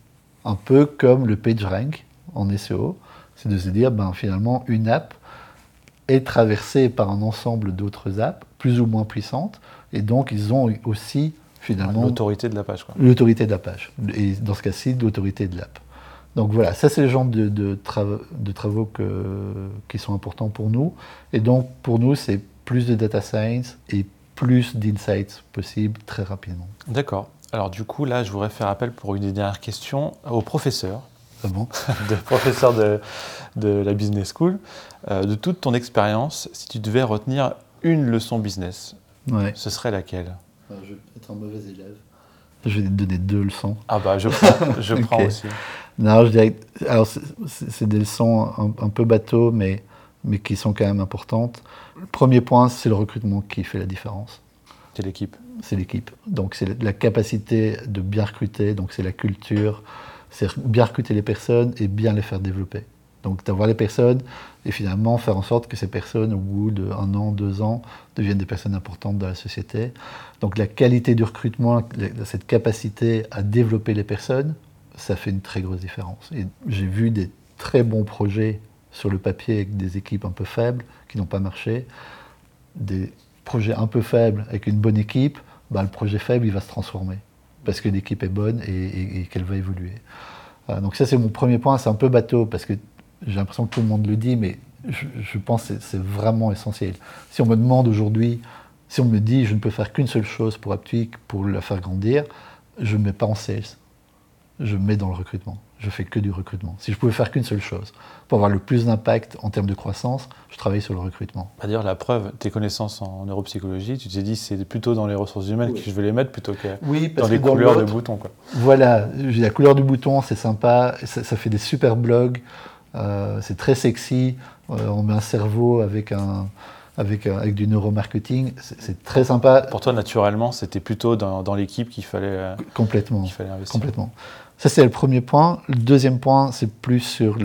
Un peu comme le PageRank en SEO, c'est de se dire, finalement, une app est traversée par un ensemble d'autres apps, plus ou moins puissantes, et donc ils ont aussi, finalement... L'autorité de la page, quoi. L'autorité de la page, et dans ce cas-ci, l'autorité de l'app. Donc voilà, ça c'est le genre de travaux qui sont importants pour nous. Et donc pour nous, c'est plus de data science et plus d'insights possibles très rapidement. D'accord. Alors du coup, là, je voudrais faire appel pour une des dernières questions aux professeurs. Ah bon? Professeurs de la Business School. De toute ton expérience, si tu devais retenir une leçon business, ce serait laquelle? Je vais être un mauvais élève. Je vais te donner 2 leçons. Ah bah, je prends okay. Aussi. Non, je dirais... Alors, c'est des leçons un peu bateaux, mais qui sont quand même importantes. Le premier point, c'est le recrutement qui fait la différence. C'est l'équipe. C'est l'équipe. Donc, c'est la capacité de bien recruter, donc c'est la culture. C'est bien recruter les personnes et bien les faire développer. Donc, d'avoir les personnes et finalement faire en sorte que ces personnes, au bout d'1 an, 2 ans, deviennent des personnes importantes dans la société. Donc, la qualité du recrutement, cette capacité à développer les personnes, ça fait une très grosse différence. Et j'ai vu des très bons projets sur le papier avec des équipes un peu faibles qui n'ont pas marché. Des projets un peu faibles avec une bonne équipe, le projet faible, il va se transformer parce que l'équipe est bonne et qu'elle va évoluer. Donc ça, c'est mon premier point. C'est un peu bateau parce que j'ai l'impression que tout le monde le dit, mais je pense que c'est vraiment essentiel. Si on me demande aujourd'hui, si on me dit je ne peux faire qu'une seule chose pour AppTweak, pour la faire grandir, je ne mets pas en sales. Je mets dans le recrutement. Je fais que du recrutement. Si je pouvais faire qu'une seule chose, pour avoir le plus d'impact en termes de croissance, je travaille sur le recrutement. D'ailleurs, la preuve, tes connaissances en neuropsychologie, tu t'es dit c'est plutôt dans les ressources humaines que je vais les mettre plutôt que parce que dans les couleurs de boutons. Quoi. Voilà, la couleur du bouton, c'est sympa, ça fait des super blogs, c'est très sexy, on met un cerveau avec du neuromarketing, c'est très sympa. Pour toi, naturellement, c'était plutôt dans l'équipe qu'il fallait, qu'il fallait investir. Complètement. Ça, c'est le premier point. Le deuxième point, c'est plus sur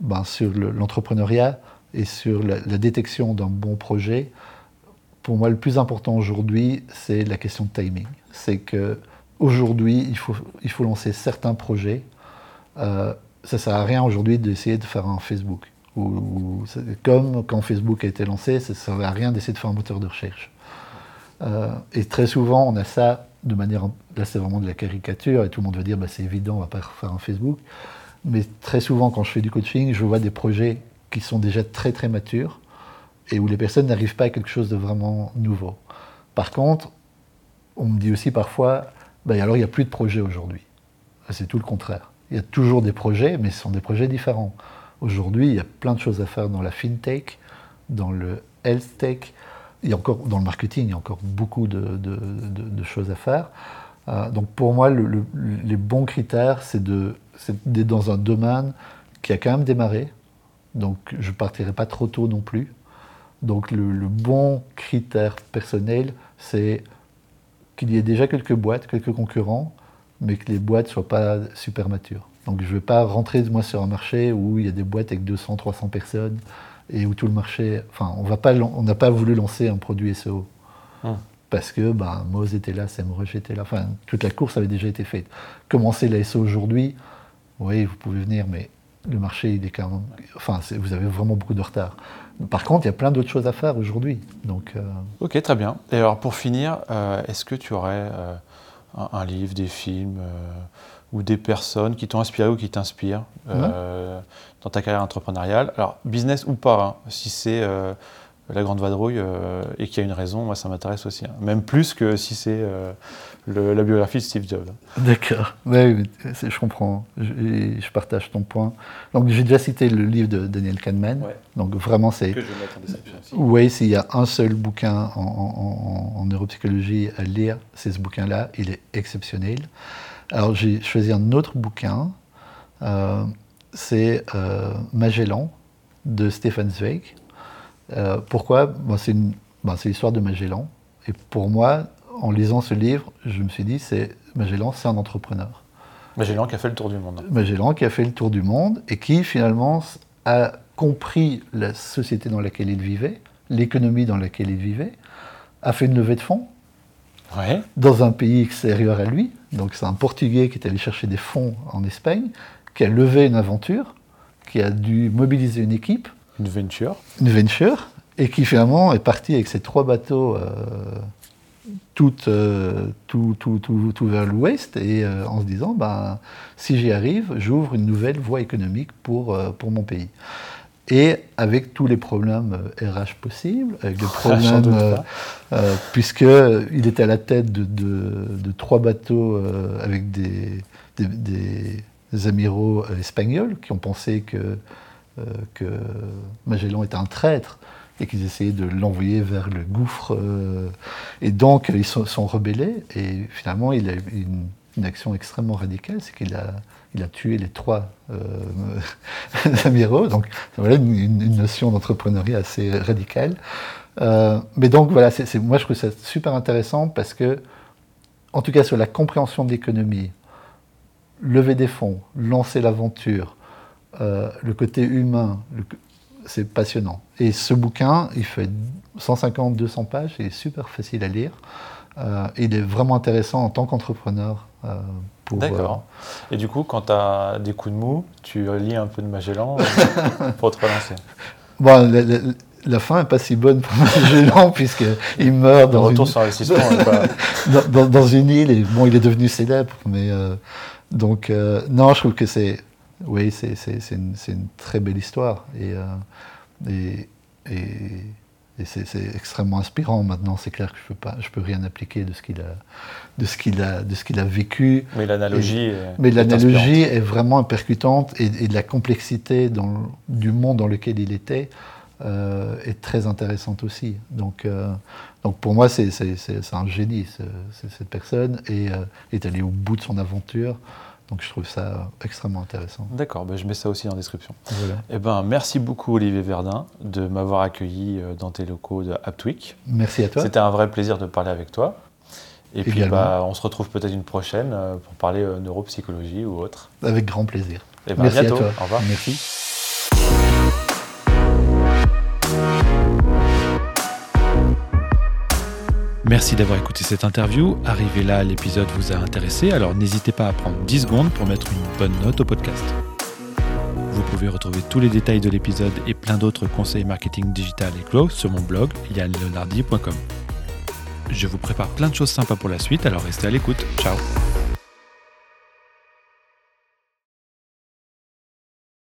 l'entrepreneuriat et sur la détection d'un bon projet. Pour moi, le plus important aujourd'hui, c'est la question de timing. C'est qu'aujourd'hui, il faut lancer certains projets. Ça ne sert à rien aujourd'hui d'essayer de faire un Facebook. Ou, comme quand Facebook a été lancé, ça ne servait à rien d'essayer de faire un moteur de recherche. Et très souvent, on a ça de manière... Là, c'est vraiment de la caricature, et tout le monde va dire c'est évident, on ne va pas refaire un Facebook. Mais très souvent, quand je fais du coaching, je vois des projets qui sont déjà très très matures, et où les personnes n'arrivent pas à quelque chose de vraiment nouveau. Par contre, on me dit aussi parfois, alors il n'y a plus de projets aujourd'hui. C'est tout le contraire. Il y a toujours des projets, mais ce sont des projets différents. Aujourd'hui, il y a plein de choses à faire dans la fintech, dans le health tech, et encore dans le marketing, il y a encore beaucoup de choses à faire. Donc pour moi, les bons critères, c'est d'être dans un domaine qui a quand même démarré. Donc je ne partirai pas trop tôt non plus. Donc le bon critère personnel, c'est qu'il y ait déjà quelques boîtes, quelques concurrents, mais que les boîtes ne soient pas super matures. Donc je ne vais pas rentrer moi sur un marché où il y a des boîtes avec 200, 300 personnes et où tout le marché... Enfin, on n'a pas voulu lancer un produit SEO. Ah. Parce que ben, Moz était là, Semrush était là, enfin, toute la course avait déjà été faite. Commencer la SEO aujourd'hui, oui, vous pouvez venir, mais le marché, il est quand même... Enfin, vous avez vraiment beaucoup de retard. Par contre, il y a plein d'autres choses à faire aujourd'hui. Donc, Ok, très bien. Et alors, pour finir, est-ce que tu aurais un livre, des films ou des personnes qui t'ont inspiré ou qui t'inspirent dans ta carrière entrepreneuriale? Alors, business ou pas, hein, si c'est la grande vadrouille et qu'il y a une raison, moi, ça m'intéresse aussi. Hein. Même plus que si c'est la biographie de Steve Jobs. D'accord. Oui, je comprends. Je partage ton point. Donc, j'ai déjà cité le livre de Daniel Kahneman. Ouais. Donc, vraiment, c'est... Que je vais mettre en description aussi. Oui, s'il y a un seul bouquin en neuropsychologie à lire, c'est ce bouquin-là. Il est exceptionnel. Alors, j'ai choisi un autre bouquin. C'est Magellan, de Stefan Zweig. Pourquoi ? Bon, c'est l'histoire de Magellan. Et pour moi, en lisant ce livre, je me suis dit, Magellan, c'est un entrepreneur. Magellan qui a fait le tour du monde. Magellan qui a fait le tour du monde et qui, finalement, a compris la société dans laquelle il vivait, l'économie dans laquelle il vivait, a fait une levée de fonds dans un pays extérieur à lui. Donc, c'est un Portugais qui est allé chercher des fonds en Espagne, qui a levé une aventure, qui a dû mobiliser une équipe. Une venture, et qui finalement est parti avec ses 3 bateaux tout vers l'ouest, et en se disant, ben, si j'y arrive, j'ouvre une nouvelle voie économique pour mon pays. Et avec tous les problèmes RH possibles, avec les problèmes, puisqu'il était à la tête de 3 bateaux avec des amiraux espagnols qui ont pensé que Magellan était un traître et qu'ils essayaient de l'envoyer vers le gouffre. Et donc, ils se sont rebellés. Et finalement, il a eu une action extrêmement radicale, c'est qu'il a tué les 3 amiraux. Donc, voilà une notion d'entrepreneuriat assez radicale. Mais donc, voilà, moi, je trouve ça super intéressant parce que, en tout cas, sur la compréhension de l'économie, lever des fonds, lancer l'aventure, le côté humain, c'est passionnant. Et ce bouquin, il fait 150-200 pages, il est super facile à lire. Il est vraiment intéressant en tant qu'entrepreneur. D'accord. Et du coup, quand tu as des coups de mou, tu lis un peu de Magellan pour te relancer. Bon, la fin n'est pas si bonne pour Magellan, puisqu'il meurt dans une île. Et, bon, il est devenu célèbre, mais non, je trouve que c'est... Oui, c'est une très belle histoire et c'est extrêmement inspirant. Maintenant, c'est clair que je peux rien appliquer de ce qu'il a, vécu. Mais l'analogie est vraiment percutante et la complexité du monde dans lequel il était est très intéressante aussi. Donc pour moi, c'est un génie cette personne et est allé au bout de son aventure. Donc, je trouve ça extrêmement intéressant. D'accord, ben je mets ça aussi en description. Voilà. Eh ben, merci beaucoup, Olivier Verdun, de m'avoir accueilli dans tes locaux de AppTweak. Merci à toi. C'était un vrai plaisir de parler avec toi. Et puis, on se retrouve peut-être une prochaine pour parler neuropsychologie ou autre. Avec grand plaisir. Eh ben, merci à bientôt. À toi. Au revoir. Merci. Merci d'avoir écouté cette interview. Arrivé là, l'épisode vous a intéressé, alors n'hésitez pas à prendre 10 secondes pour mettre une bonne note au podcast. Vous pouvez retrouver tous les détails de l'épisode et plein d'autres conseils marketing digital et growth sur mon blog yannleonardi.com. Je vous prépare plein de choses sympas pour la suite, alors restez à l'écoute. Ciao.